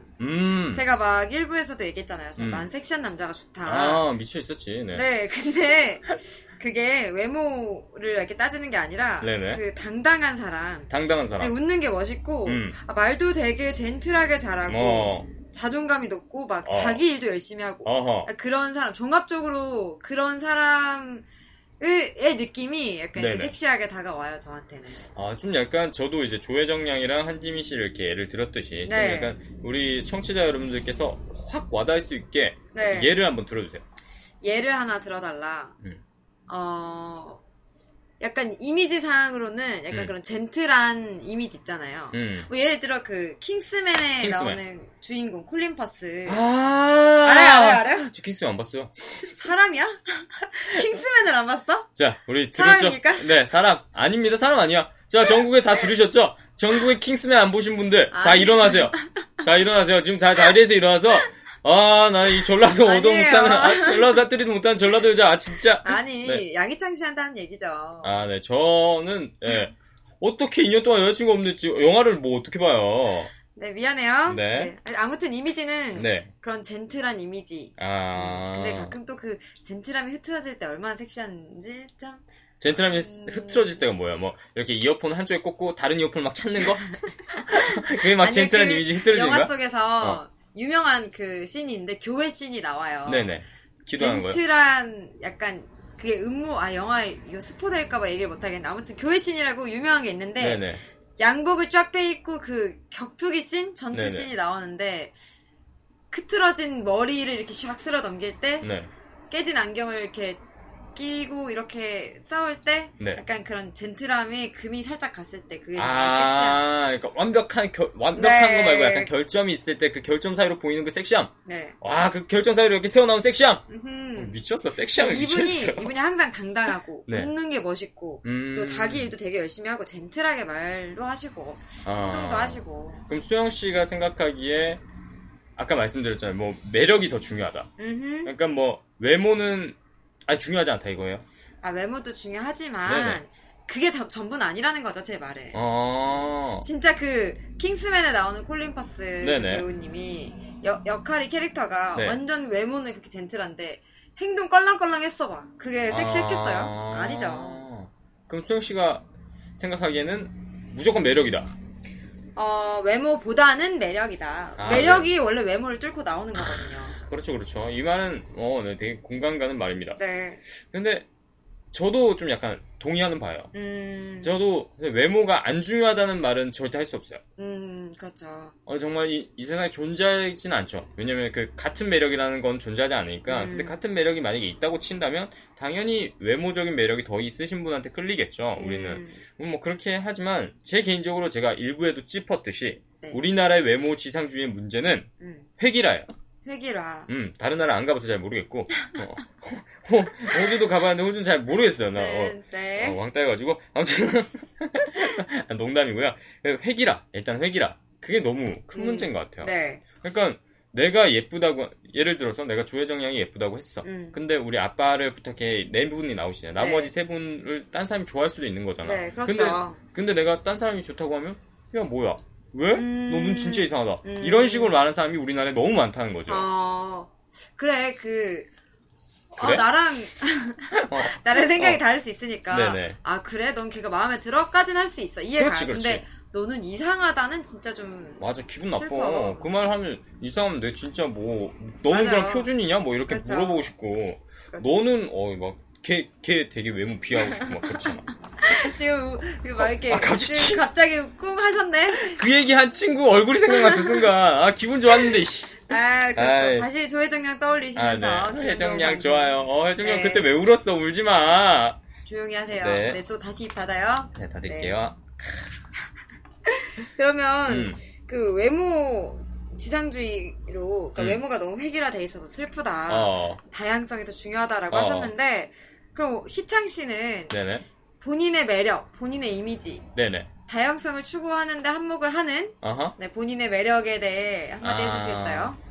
제가 막 1부에서도 얘기했잖아요. 난 섹시한 남자가 좋다. 아, 미쳐있었지. 네. 네. 근데, 그게 외모를 이렇게 따지는 게 아니라 네네. 그 당당한 사람 네, 웃는 게 멋있고 말도 되게 젠틀하게 잘하고 자존감이 높고 막 자기 일도 열심히 하고 그런 사람 종합적으로 그런 사람의 느낌이 약간 이렇게 섹시하게 다가와요 저한테는. 아, 좀 약간 저도 이제 조혜정 양이랑 한지민 씨를 이렇게 예를 들었듯이 네. 좀 약간 우리 청취자 여러분들께서 확 와닿을 수 있게 네. 예를 한번 들어주세요. 예를 하나 들어달라. 약간 이미지상으로는 약간 그런 젠틀한 이미지 있잖아요. 뭐 예를 들어 그 킹스맨에 나오는 주인공 콜린 퍼스. 아~ 알아요? 저 킹스맨 안 봤어요. 사람이야? 킹스맨을 안 봤어? 자, 우리 들었죠? 사람입니까? 네, 사람. 아닙니다. 사람 아니야. 자, 전국에 다 들으셨죠? 전국에 킹스맨 안 보신 분들 다 일어나세요. 다 일어나세요. 지금 다 자리에서 일어나서 나 이 전라도 오도 못하는, 전라도 사투리도 못하는 전라도 여자, 진짜. 아니, 네. 양희창 씨한테 하는 얘기죠. 아, 네, 저는, 네. 어떻게 2년 동안 여자친구 없는지, 영화를 뭐 어떻게 봐요. 네, 미안해요. 네. 네. 아무튼 이미지는 그런 젠틀한 이미지. 아. 근데 가끔 또 그 젠틀함이 흐트러질 때 얼마나 섹시한지 참. 젠틀함이 흐트러질 때가 뭐야? 뭐 이렇게 이어폰 한쪽에 꽂고 다른 이어폰을 막 찾는 거? 그게 막 아니, 젠틀한 그 이미지 흐트러지는 거야? 영화 속에서 유명한 그 씬이 있는데 교회 씬이 나와요. 네네. 기도하는 거예요. 젠틀한 약간 그게 영화 이거 스포 될까봐 얘기를 못 하겠는데 아무튼 교회 씬이라고 유명한 게 있는데 네네. 양복을 쫙 빼입고 그 격투기 씬, 전투 네네. 씬이 나오는데 흐트러진 머리를 이렇게 쫙 쓸어 넘길 때 네. 깨진 안경을 이렇게 끼고 이렇게 싸울 때 네. 약간 그런 젠틀함이 금이 살짝 갔을 때 그게 그러니까 완벽한 거 말고 약간 결점이 있을 때 그 결점 사이로 보이는 그 섹시함. 네. 와, 그 결점 사이로 이렇게 새어 나온 섹시함. 미쳤어. 섹시함이 미쳤어. 이분이 항상 당당하고 네. 웃는 게 멋있고 또 자기 일도 되게 열심히 하고 젠틀하게 말도 하시고 행동도 하시고. 그럼 수영 씨가 생각하기에 아까 말씀드렸잖아요. 뭐 매력이 더 중요하다. 그러니까 뭐 외모는 중요하지 않다 이거예요? 아, 외모도 중요하지만 네네. 그게 다 전부는 아니라는 거죠 제 말에. 진짜 그 킹스맨에 나오는 콜린 퍼스 배우님이 역할이 캐릭터가 네. 완전 외모는 그렇게 젠틀한데 행동 껄렁껄렁 했어 봐. 그게 섹시했겠어요? 아니죠. 그럼 수영 씨가 생각하기에는 무조건 매력이다. 외모보다는 매력이다. 매력이 네. 원래 외모를 뚫고 나오는 거거든요. 그렇죠. 이 말은 네, 되게 공감 가는 말입니다. 네. 근데 저도 좀 약간 동의하는 바예요. 저도 외모가 안 중요하다는 말은 절대 할 수 없어요. 그렇죠. 정말 이 세상에 존재하진 않죠. 왜냐면 그 같은 매력이라는 건 존재하지 않으니까. 근데 같은 매력이 만약에 있다고 친다면 당연히 외모적인 매력이 더 있으신 분한테 끌리겠죠. 우리는 뭐 그렇게 하지만 제 개인적으로 제가 일부에도 짚었듯이 네. 우리나라의 외모 지상주의의 문제는 회기라예요. 흑일화. 다른 나라 안 가봐서 잘 모르겠고. 호주도 가봤는데 호주는 잘 모르겠어요. 나. 네. 왕따여가지고. 아무튼 농담이고요. 흑일화. 일단 흑일화. 그게 너무 큰 문제인 것 같아요. 네. 그러니까 내가 예쁘다고, 예를 들어서 내가 조혜정 양이 예쁘다고 했어. 근데 우리 아빠를 부탁해 네 분이 나오시네. 나머지 네. 세 분을 딴 사람이 좋아할 수도 있는 거잖아. 네, 그렇죠. 근데 내가 딴 사람이 좋다고 하면 야 뭐야? 왜? 너 눈 진짜 이상하다. 이런 식으로 말하는 사람이 우리나라에 너무 많다는 거죠. 그래 그래? 나랑 생각이 다를 수 있으니까. 네네. 아 그래? 넌 걔가 마음에 들어까진 할 수 있어. 이해가. 근데 너는 이상하다는 진짜 좀 맞아 기분 슬퍼. 나빠. 그 말 하면 이상하면 내 진짜 뭐 너는 그런 표준이냐 뭐 이렇게 그렇죠. 물어보고 싶고. 그렇죠. 너는 막 걔 되게 외모 비하하고 싶고 막 그렇잖아. 지금 막 이렇게 갑자기 쿵 하셨네. 그 얘기 한 친구 얼굴이 생각난 순간 기분 좋았는데. 그렇죠. 다시 조혜정 양 떠올리시면서. 네. 조혜정 양 좋아요. 혜정 양 네. 그때 왜 울었어? 울지 마. 조용히 하세요. 네. 네, 또 다시 입 닫아요. 네, 닫을게요. 네. 그러면 그 외모 지상주의로 그러니까 외모가 너무 획일화돼 있어서 슬프다. 다양성이 더 중요하다라고 하셨는데 그럼 희창 씨는 네네. 본인의 매력, 본인의 이미지, 네네. 다양성을 추구하는데 한몫을 하는 네, 본인의 매력에 대해 한마디 해주시겠어요?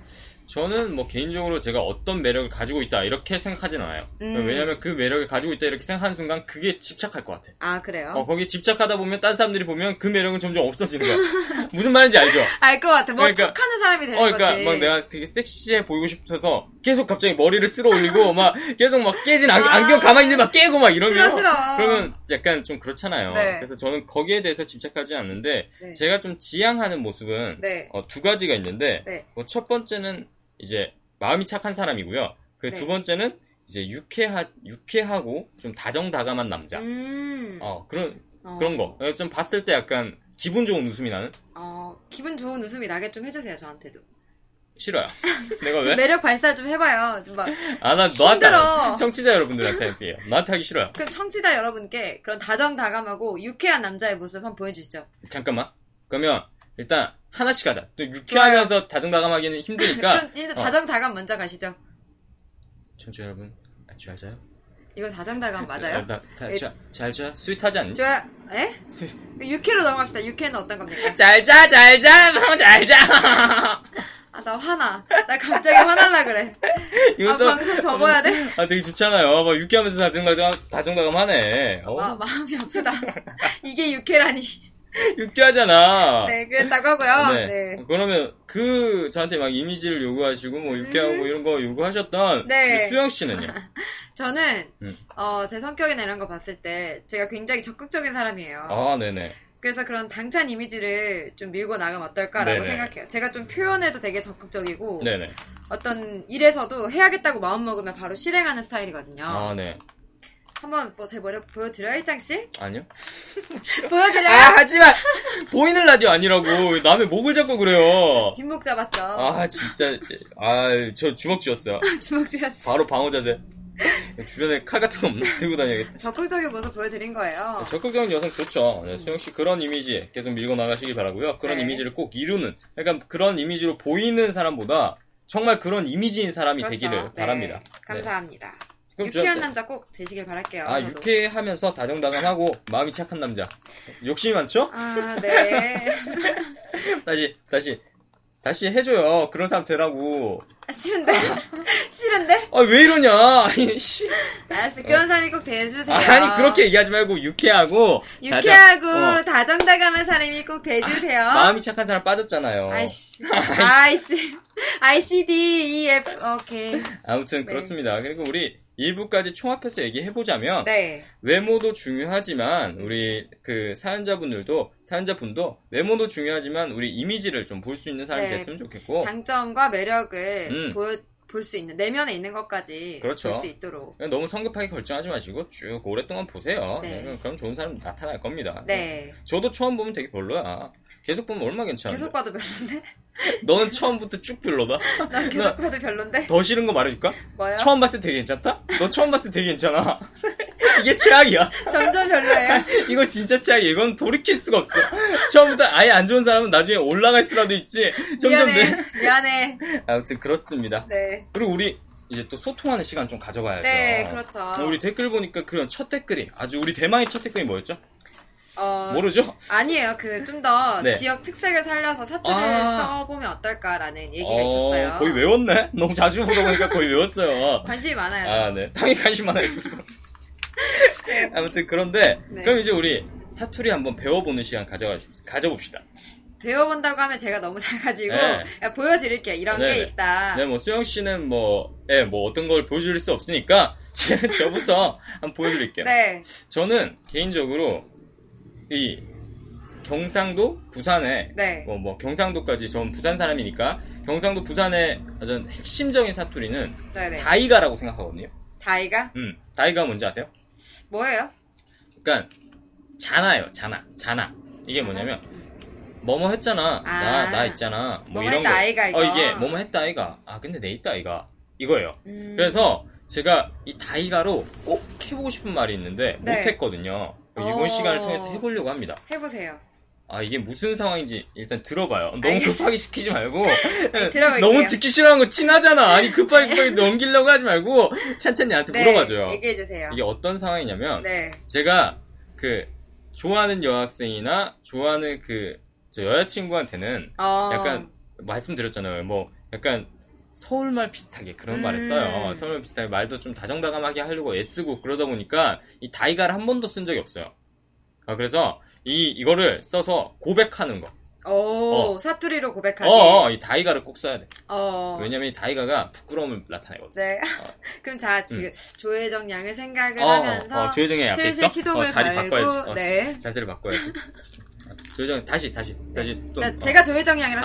저는 뭐 개인적으로 제가 어떤 매력을 가지고 있다 이렇게 생각하진 않아요. 왜냐하면 그 매력을 가지고 있다 이렇게 생각하는 순간 그게 집착할 것 같아. 아 그래요? 거기에 집착하다 보면 다른 사람들이 보면 그 매력은 점점 없어지는 거야. 무슨 말인지 알죠? 알 것 같아. 뭐 그러니까, 착하는 사람이 되는 거지. 막 내가 되게 섹시해 보이고 싶어서 계속 갑자기 머리를 쓸어 올리고 막 계속 막 깨진 안경 가만히 있는데 막 깨고 막 이런 거. 그러면 약간 좀 그렇잖아요. 네. 그래서 저는 거기에 대해서 집착하지 않는데 네. 제가 좀 지향하는 모습은 네. 두 가지가 있는데 네. 첫 번째는 이제 마음이 착한 사람이고요. 그 두 번째는 이제 유쾌하고 좀 다정다감한 남자. 그런 거. 좀 봤을 때 약간 기분 좋은 웃음이 나는. 기분 좋은 웃음이 나게 좀 해주세요 저한테도. 싫어요. 내가 왜? 매력 발사 좀 해봐요. 좀 막. 나 너한테. 청취자 여러분들한테 할게요. 나한테 하기 싫어요. 그럼 청취자 여러분께 그런 다정다감하고 유쾌한 남자의 모습 한번 보여주시죠. 잠깐만. 그러면 일단. 하나씩 가자. 또 유쾌하면서 좋아요. 다정다감하기는 힘드니까. 일단 다정다감 먼저 가시죠. 청취자 여러분, 잘 자요? 이거 다정다감 맞아요? 잘 자? 스윗하지 않니? 좋아요. 에? 유쾌로 넘어갑시다. 유쾌는 어떤 겁니까? 잘 자! 나 화나. 나 갑자기 화날라 그래. 방송 접어야 돼? 되게 좋잖아요. 막 유쾌하면서 다정다감 하네. 마음이 아프다. 이게 유쾌라니. 유쾌하잖아. 네, 그랬다고 하고요. 네. 그러면 저한테 막 이미지를 요구하시고, 뭐, 유쾌하고 이런 거 요구하셨던. 네. 수영씨는요? 저는, 제 성격이나 이런 거 봤을 때, 제가 굉장히 적극적인 사람이에요. 네네. 그래서 그런 당찬 이미지를 좀 밀고 나가면 어떨까라고 네네. 생각해요. 제가 좀 표현에도 되게 적극적이고, 네네. 어떤 일에서도 해야겠다고 마음먹으면 바로 실행하는 스타일이거든요. 네. 한번 제 머리 보여드려요? 일장씨? 아니요. 보여드려요? 하지만 보이는 라디오 아니라고. 남의 목을 잡고 그래요. 뒷목 잡았죠. 진짜. 저 주먹 쥐었어요. 주먹 쥐었어. 바로 방어자세. 주변에 칼 같은 거 없나? 들고 다녀야겠다. 적극적인 모습 보여드린 거예요. 적극적인 여성 좋죠. 네, 수영씨 그런 이미지 계속 밀고 나가시길 바라고요. 그런 이미지를 꼭 이루는. 그러니까 그런 이미지로 보이는 사람보다 정말 그런 이미지인 사람이 되기를 바랍니다. 감사합니다. 네. 유쾌한 남자 꼭 되시길 바랄게요. 유쾌하면서 다정다감하고 마음이 착한 남자. 욕심이 많죠? 네. 다시 해줘요. 그런 사람 되라고. 싫은데? 싫은데? 왜 이러냐? 알았어. 그런 사람이 꼭 돼주세요. 그렇게 얘기하지 말고 유쾌하고 다정다감한 사람이 꼭 돼주세요. 마음이 착한 사람 빠졌잖아요. ICDEF, 오케이. 아무튼 그렇습니다. 그리고 우리 1부까지 총합해서 얘기해보자면 외모도 중요하지만 우리 그 사연자분도 외모도 중요하지만 우리 이미지를 좀 볼 수 있는 사람이 됐으면 좋겠고 장점과 매력을 볼 수 있는 내면에 있는 것까지 그렇죠. 볼 수 있도록 너무 성급하게 결정하지 마시고 쭉 오랫동안 보세요. 그럼 좋은 사람 나타날 겁니다. 저도 처음 보면 되게 별로야. 계속 보면 얼마나 괜찮은데 계속 봐도 별로인데 너는 처음부터 쭉 별로다? 난 계속 봐도 별론데? 더 싫은 거 말해줄까? 뭐요? 처음 봤을 때 되게 괜찮다? 너 처음 봤을 때 되게 괜찮아. 이게 최악이야. 점점 별로예요. 이거 진짜 최악이야. 이건 돌이킬 수가 없어. 처음부터 아예 안 좋은 사람은 나중에 올라갈 수라도 있지. 점점 미안해. 아무튼 그렇습니다. 네. 그리고 우리 이제 또 소통하는 시간 좀 가져가야죠. 네, 그렇죠. 우리 댓글 보니까 그런 첫 댓글이 아주 우리 대망의 첫 댓글이 뭐였죠? 모르죠? 아니에요. 그 좀 더 네. 지역 특색을 살려서 사투리를 써보면 어떨까라는 얘기가 있었어요. 거의 외웠네. 너무 자주 보다 보니까 거의 외웠어요. 관심이 많아요. 아, 네. 당연히 관심 많아요. 아무튼 그런데 네. 그럼 이제 우리 사투리 한번 배워보는 시간 가져봅시다. 배워본다고 하면 제가 너무 작아지고 네. 보여드릴게요. 이런 네네. 게 있다. 네, 뭐 수영 씨는 뭐 어떤 걸 보여줄 수 없으니까 저부터 한번 보여드릴게요. 네. 저는 개인적으로 이 경상도 부산에 네. 뭐 경상도까지 전 부산 사람이니까 경상도 부산의 아주 핵심적인 사투리는 네네. 다이가라고 생각하거든요. 다이가? 다이가 뭔지 아세요? 뭐예요? 그러니까 자나요. 자나. 이게 뭐냐면 뭐뭐 했잖아. 나 있잖아. 뭐 이런 거. 아이가, 이거. 이게 뭐뭐 했다 아이가. 아 근데 내 있다 아이가. 이거예요. 그래서 제가 이 다이가로 꼭 해보고 싶은 말이 있는데 네. 못했거든요. 이번 시간을 통해서 해보려고 합니다. 해보세요. 아 이게 무슨 상황인지 일단 들어봐요. 너무 알겠어. 급하게 시키지 말고. 네, 들어볼게요. 너무 듣기 싫어하는 거 티나잖아. 아니 급하게 넘기려고 하지 말고 찬찬히 나한테 네, 물어봐줘요. 얘기해주세요. 이게 어떤 상황이냐면 네. 제가 그 좋아하는 여학생이나 좋아하는 그 저 여자친구한테는 약간 말씀드렸잖아요. 뭐 약간 서울말 비슷하게 그런 말을 써요. 서울말 비슷하게 말도 좀 다정다감하게 하려고 애쓰고 그러다 보니까 이 다이가를 한 번도 쓴 적이 없어요. 아, 그래서 이거를 써서 고백하는 거. 사투리로 고백하기. 이 다이가를 꼭 써야 돼. 왜냐면 이 다이가가 부끄러움을 나타내거든. 네. 그럼 자, 지금 조혜정 양의 생각을 하면서 조혜정 양이 앞에 있어? 자리 바꿔야지. 네. 자세를 바꿔야지. 조혜정 다시 또. 자, 제가 조혜정 양이랑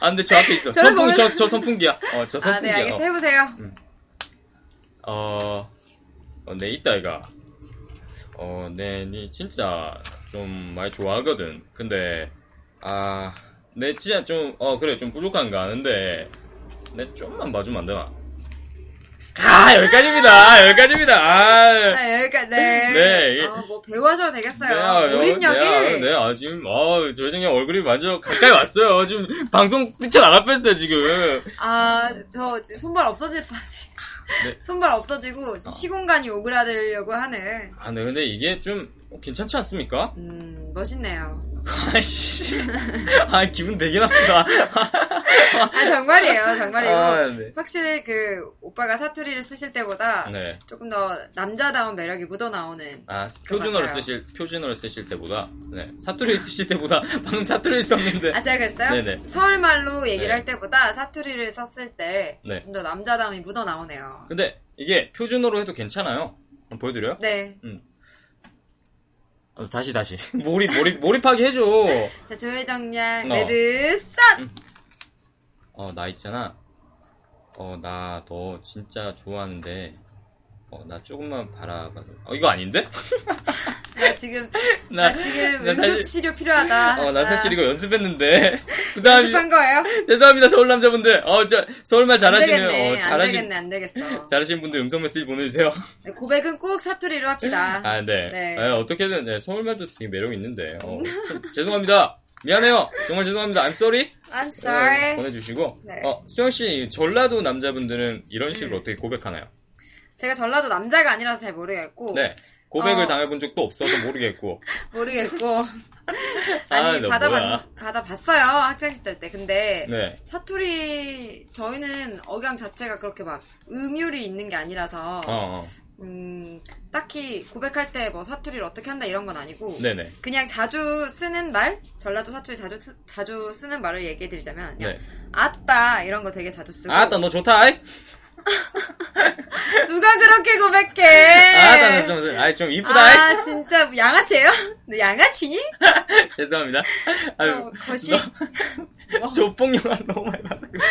근데 저 앞에 있어. 저 선풍기야. 저 선풍기야. 아, 네, 알겠어. 해보세요. 내 있다, 이가. 내, 니 진짜 좀 많이 좋아하거든. 근데, 내 진짜 좀, 그래, 좀 부족한 거 아는데, 내 좀만 봐주면 안 되나? 여기까지입니다. 여기까지, 네. 네. 뭐, 배워줘도 되겠어요. 네, 우린여기. 네, 지금, 조혜정 형 얼굴이 완전 가까이 왔어요. 지금, 방송 뛰쳐나갔어요, 지금. 저, 손발 없어졌어, 지금. 네. 손발 없어지고, 지금 시공간이 오그라들려고 하네. 네, 근데 이게 좀, 괜찮지 않습니까? 멋있네요. 기분 되게 나쁘다. 정말이에요. 네. 확실히 그 오빠가 사투리를 쓰실 때보다 네. 조금 더 남자다운 매력이 묻어나오는. 표준어를 쓰실 때보다 네. 사투리를 쓰실 때보다 방금 사투리를 썼는데. 제가 그랬어요? 네네. 서울말로 얘기를 네. 할 때보다 사투리를 썼을 때 좀 더 네. 남자다움이 묻어나오네요. 근데 이게 표준어로 해도 괜찮아요. 한번 보여드려요? 네. 다시. 몰입하게 해줘. 자, 조혜정 양, 레드, 싼! 나 있잖아. 나 너 진짜 좋아하는데, 나 조금만 바라봐줘. 이거 아닌데? 나 지금 응급치료 필요하다. 나 사실 이거 연습했는데. 그 사람이, 연습한 거예요? 죄송합니다, 서울 남자분들. 서울말 잘하시네요. 안 되겠어. 잘하시는 분들 음성 메시지 보내주세요. 네, 고백은 꼭 사투리로 합시다. 네. 어떻게든, 네, 서울말도 되게 매력이 있는데. 죄송합니다. 미안해요. 정말 죄송합니다. I'm sorry. 보내주시고. 네. 수영씨, 전라도 남자분들은 이런 식으로 어떻게 고백하나요? 제가 전라도 남자가 아니라서 잘 모르겠고. 네. 고백을 당해본 적도 없어서 모르겠고. 아니, 받아봤어요. 학창시절 때. 근데, 네. 사투리, 저희는 억양 자체가 그렇게 막, 음율이 있는 게 아니라서, 딱히 고백할 때 뭐 사투리를 어떻게 한다 이런 건 아니고, 네네. 그냥 자주 쓰는 말? 전라도 사투리 자주 쓰는 말을 얘기해드리자면, 그냥, 네. 아따! 이런 거 되게 자주 쓰고. 아따, 너 좋다, 아이? 누가 그렇게 고백해? 좀 이쁘다. 진짜 양아치예요? 너 양아치니? 죄송합니다. 거시. 조폭영화 너무 많이 봐서 그래.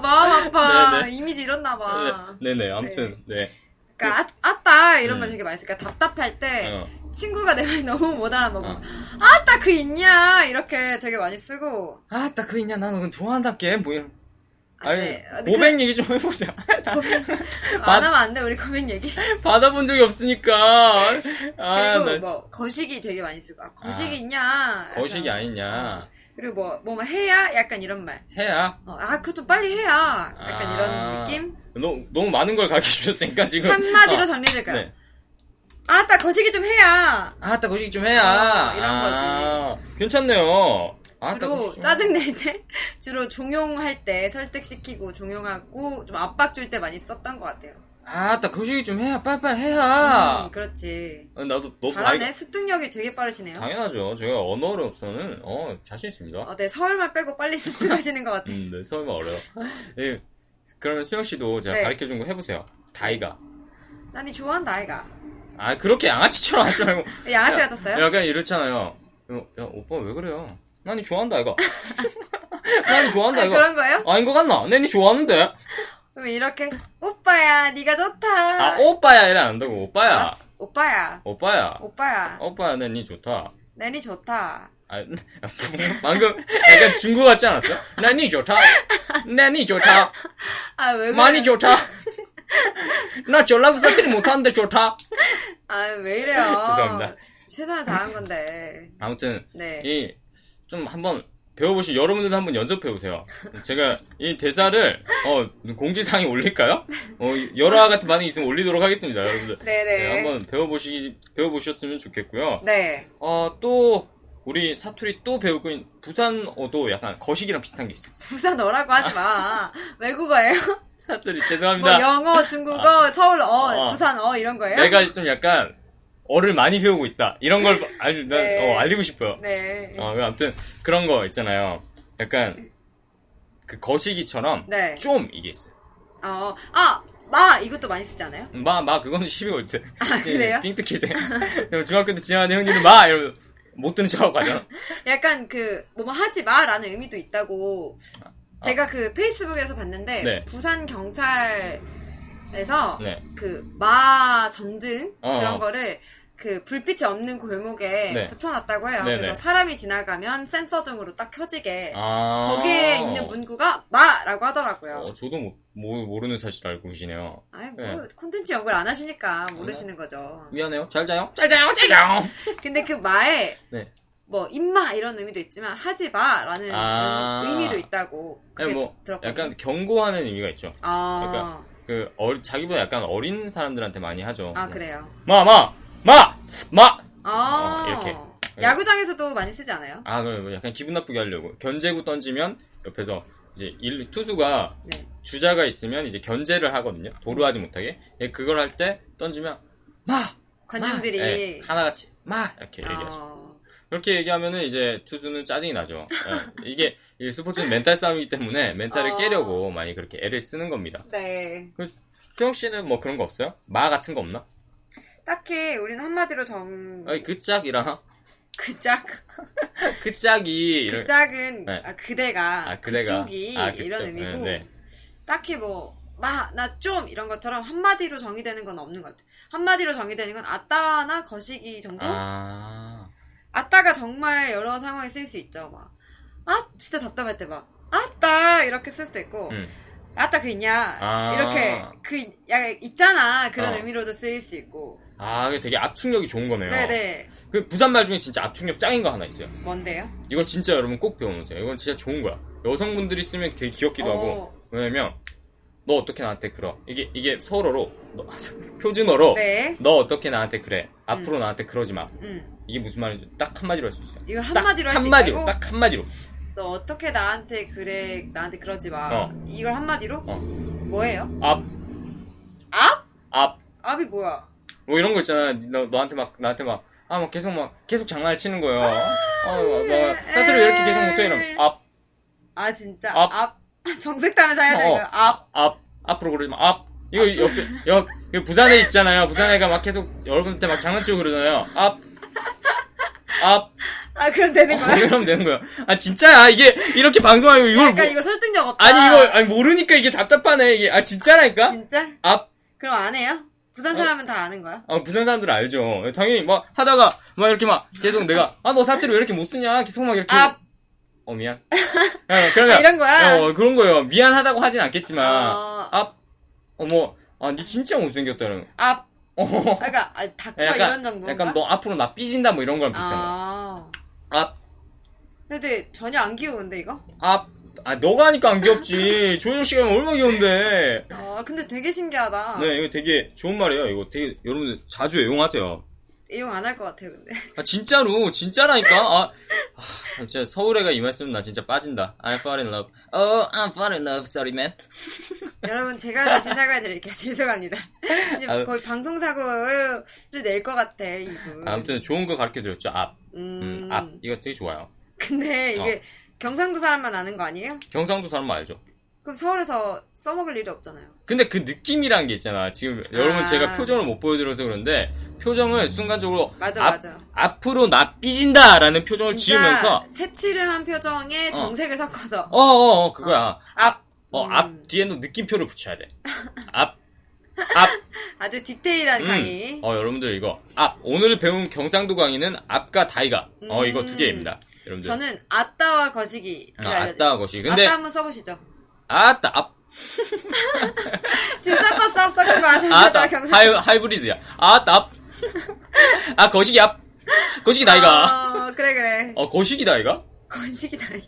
마음 아파. 네네. 이미지 이렇나 봐. 네네. 아무튼 네. 그러니까 아따 이런 말 되게 많이 쓰니까 답답할 때 친구가 내 말 너무 못 알아보고 아따 그 있냐 이렇게 되게 많이 쓰고 아따 그 있냐 나는 좋아한다께 뭐 이런 아니 고백 얘기 좀 해보자. 안 하면 안 돼 우리 고백 얘기. 받아본 적이 없으니까. 아, 그리고 뭐 거식이 되게 많이 쓰고 아, 거식이 있냐. 거식이 아니냐. 그리고 뭐 해야 약간 이런 말. 해야. 아 그거 좀 빨리 해야. 약간 이런 느낌. 너무 많은 걸 가르쳐 주셨으니까 지금. 한마디로 정리될까요? 네. 아따 거식이 좀 해야. 아따 거식이 좀 해야. 이런 거지. 괜찮네요. 주로 짜증 낼 때, 주로 종용할 때 설득시키고 종용하고 좀 압박 줄 때 많이 썼던 것 같아요. 아따 거시기 좀 해야 빨빨 해야. 그렇지. 아니, 나도 잘하네. 습득력이 되게 빠르시네요. 당연하죠. 제가 언어로서는 자신 있습니다. 네 서울말 빼고 빨리 습득하시는 것 같아요. 네 서울말 어려워. 네, 그러면 수영 씨도 제가 가르쳐 준 거 해보세요. 다이가. 난이 좋아한다 다이가. 아 그렇게 양아치처럼 하지 말고. 양아치 같았어요? 약간 이렇잖아요. 야 오빠 왜 그래요? 난이 좋아한다, 이거. 난이 좋아한다, 이거. 그런 거예요? 아닌 것 같나? 내니 좋아하는데? 그럼 이렇게, 오빠야, 니가 좋다. 아, 오빠야, 이래 안 되고, 오빠야. 아, 오빠야. 오빠야. 오빠야. 오빠야, 내니 좋다. 내니 좋다. 아, 방금 약간 중국 같지 않았어? 내니 좋다. 내니 좋다. 아, 왜 그래? 많이 좋다. 나 전라도 사투리 못하는데 좋다. 아, 왜 이래요? 죄송합니다. 최선을 다한 건데. 아무튼, 네. 좀 한번 배워보시고 여러분들도 한번 연습해보세요. 제가 이 대사를 공지사항에 올릴까요? 열화 같은 반응이 있으면 올리도록 하겠습니다, 여러분들. 네네. 네, 한번 배워보셨으면 좋겠고요. 네. 또 우리 사투리 또 배울 거 있는 부산어도 약간 거식이랑 비슷한 게 있어요. 부산어라고 하지 마. 외국어예요? 사투리 죄송합니다. 영어, 중국어, 서울어, 부산어 이런 거예요? 내가 좀 약간 어를 많이 배우고 있다. 이런 걸 네. 알리고 싶어요. 네. 아무튼 그런 거 있잖아요. 약간 그 거시기처럼 네. 좀 이게 있어요. 마 이것도 많이 쓰지 않아요? 마 그거는 12월 때. 아 그래요? 삥뜯기 때. 중학교 때 지나가는 형님은 마 이러면 못 듣는 척하고 가죠. 약간 그 뭐 하지 마라는 의미도 있다고. 제가 그 페이스북에서 봤는데 네. 부산 경찰. 그래서 네. 그 마 전등 그런 거를 그 불빛이 없는 골목에 네. 붙여놨다고 해요. 네네. 그래서 사람이 지나가면 센서 등으로 딱 켜지게 거기에 있는 문구가 마라고 하더라고요. 저도 모르는 사실 알고 계시네요. 아니 뭐 콘텐츠 네. 연구를 안 하시니까 모르시는 거죠. 미안해요. 잘 자요. 잘 자요. 잘 자요. 근데 그 마에 네. 뭐 임마 이런 의미도 있지만 하지 마라는 의미도 있다고. 그게 뭐 들었거든요. 약간 경고하는 의미가 있죠. 그러니까 그 자기보다 약간 어린 사람들한테 많이 하죠. 아 그래요. 마. 이렇게. 야구장에서도 많이 쓰지 않아요? 아 그래요. 약간 기분 나쁘게 하려고. 견제구 던지면 옆에서 이제 투수가 네. 주자가 있으면 이제 견제를 하거든요. 도루하지 못하게. 그걸 할 때 던지면 마. 관중들이 네, 하나같이 마 이렇게 얘기하죠. 그렇게 얘기하면은 이제 투수는 짜증이 나죠. 이게 스포츠는 멘탈 싸움이기 때문에 멘탈을 깨려고 많이 그렇게 애를 쓰는 겁니다. 네. 수영 씨는 뭐 그런 거 없어요? 마 같은 거 없나? 딱히 우리는 한마디로 그 짝이랑 그 짝. 그 짝이. 그 짝은 네. 그대가. 그대가. 그쪽이 이런 의미고. 네. 딱히 나 좀 이런 것처럼 한마디로 정의되는 건 없는 것 같아. 한마디로 정의되는 건 아따나 거시기 정도. 아따가 정말 여러 상황에 쓸 수 있죠. 진짜 답답할 때 아따 이렇게 쓸 수도 있고 아따 그 있냐 이렇게 있잖아 그런 의미로도 쓸 수 있고. 이게 되게 압축력이 좋은 거네요. 네네. 그 부산말 중에 진짜 압축력 짱인 거 하나 있어요. 뭔데요? 이거 진짜 여러분 꼭 배워놓으세요. 이건 진짜 좋은 거야. 여성분들이 쓰면 되게 귀엽기도 하고. 왜냐면 너 어떻게 나한테 그러? 이게 서로로 표준어로 네. 너 어떻게 나한테 그래? 앞으로 나한테 그러지 마. 이게 무슨 말인지 딱 한마디로 할 수 있어요. 이거 한마디로 할 수 있다고? 딱 한마디로. 너 어떻게 나한테 그래? 나한테 그러지 마. 이걸 한마디로? 뭐예요? 앞. 앞이 뭐야? 뭐 이런 거 있잖아. 나한테 계속 장난을 치는 거예요. 사투리 이렇게 계속 못해 이러면 앞. 아 진짜. 앞. 정색하면서 해야 되는 거야. 앞으로 그러지 마. 이거 옆 부산에 있잖아요. 부산애가 막 계속 여러분한테 막 장난치고 그러잖아요. 앞. 그럼 되는 거야? 그럼 되는 거야. 진짜야. 이게 이렇게 방송하고 이걸 그러니까 이거 설득력 없다. 아니 모르니까 이게 답답하네. 이게 진짜라니까? 진짜? 앞. 그럼 안 해요? 부산 사람은 다 아는 거야? 아, 부산 사람들은 알죠. 당연히 막 하다가 막 이렇게 막 계속 내가 아, 너 사투리 왜 이렇게 못 쓰냐? 계속 막 이렇게 아. 미안. 야, 그러면, 아, 이런 거야? 그런 거예요. 미안하다고 하진 않겠지만, 니 진짜 못생겼다는. 그러니까, 닥쳐 약간, 이런 정도. 약간 너 앞으로 나 삐진다 뭐 이런 거랑 비슷한 거야. 근데 전혀 안 귀여운데, 이거? 너가 하니까 안 귀엽지. 조혜정 씨가 하면 얼마나 귀여운데. 근데 되게 신기하다. 네, 이거 되게 좋은 말이에요. 이거 되게, 여러분들 자주 애용하세요. 이용 안 할 것 같아요, 근데. 진짜로, 진짜라니까? 진짜 서울애가 이 말씀 나 진짜 빠진다. I'm fall in love. Oh, I'm fall in love, sorry man. 여러분, 제가 다시 사과해드릴게요. 죄송합니다. 거의 방송사고를 낼 것 같아, 이분. 아무튼 좋은 거 가르쳐드렸죠, 앞. 이거 되게 좋아요. 근데 이게 경상도 사람만 아는 거 아니에요? 경상도 사람만 알죠. 그럼 서울에서 써먹을 일이 없잖아요. 근데 그 느낌이란 게 있잖아. 지금 여러분 제가 표정을 못 보여드려서 그런데 표정을 순간적으로 맞아. 앞으로 나 삐진다라는 표정을 지으면서 색칠을 한 표정에 정색을 섞어서 그거야. 앞 뒤에도 느낌표를 붙여야 돼. 앞 아주 디테일한 강의. 여러분들 이거 앞 오늘 배운 경상도 강의는 앞과 다이가 이거 두 개입니다. 여러분들 저는 아따와 거시기. 아따와 거시기. 근데 아따 한번 써보시죠. 아따, 진짜 껐어, 썩은 거 아셨나요, 경상? 하이브리드야. 아따, 거시기 앞. 거시기 나이가. 그래. 거시기 나이가? 거시기 나이.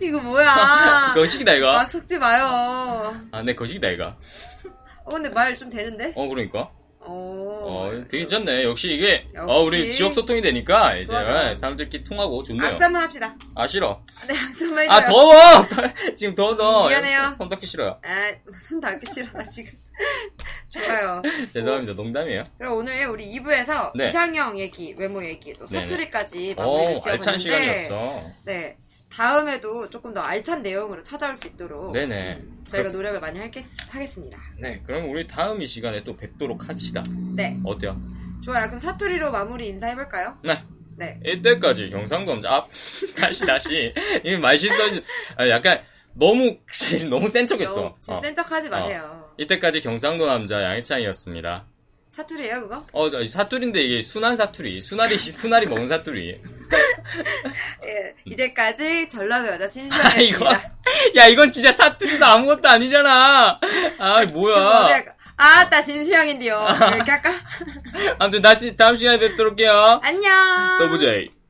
이거 뭐야. 거시기 나이가. 막 섞지 마요. 네, 거시기 나이가. 근데 말 좀 되는데? 그러니까. 되게 괜찮네. 역시 이게, 우리 지역 소통이 되니까, 이제, 사람들끼리 통하고 좋네요. 악수만 합시다. 싫어. 네, 악수만 해줘. 더워! 지금 더워서. 미안해요. 손 닦기 싫어요. 손 닦기 싫어, 나 지금. 좋아요. 죄송합니다. 농담이에요. 그럼 오늘 우리 2부에서 이상형 얘기, 외모 얘기, 또 사투리까지 마무리를 지어봤는데 알찬 시간이었어. 네. 다음에도 조금 더 알찬 내용으로 찾아올 수 있도록 네네. 저희가 노력을 많이 하겠습니다. 네, 그럼 우리 다음 이 시간에 또 뵙도록 합시다. 네. 어때요? 좋아요. 그럼 사투리로 마무리 인사해볼까요? 네. 이때까지 경상검자 다시 이게 말실수 약간 너무 센 척했어. 지금 센 척하지 마세요. 이때까지 경상도 남자 양희창이었습니다. 사투리예요 그거? 사투리인데 이게 순한 사투리. 순알이 먹은 사투리. 예, 이제까지 전라도 여자 신수연입니다. 이건 진짜 사투리도 아무것도 아니잖아. 뭐야. 나 진수영인데요. 이렇게 할까? 아무튼 다시 다음 시간에 뵙도록 해요. 안녕. 더블제이.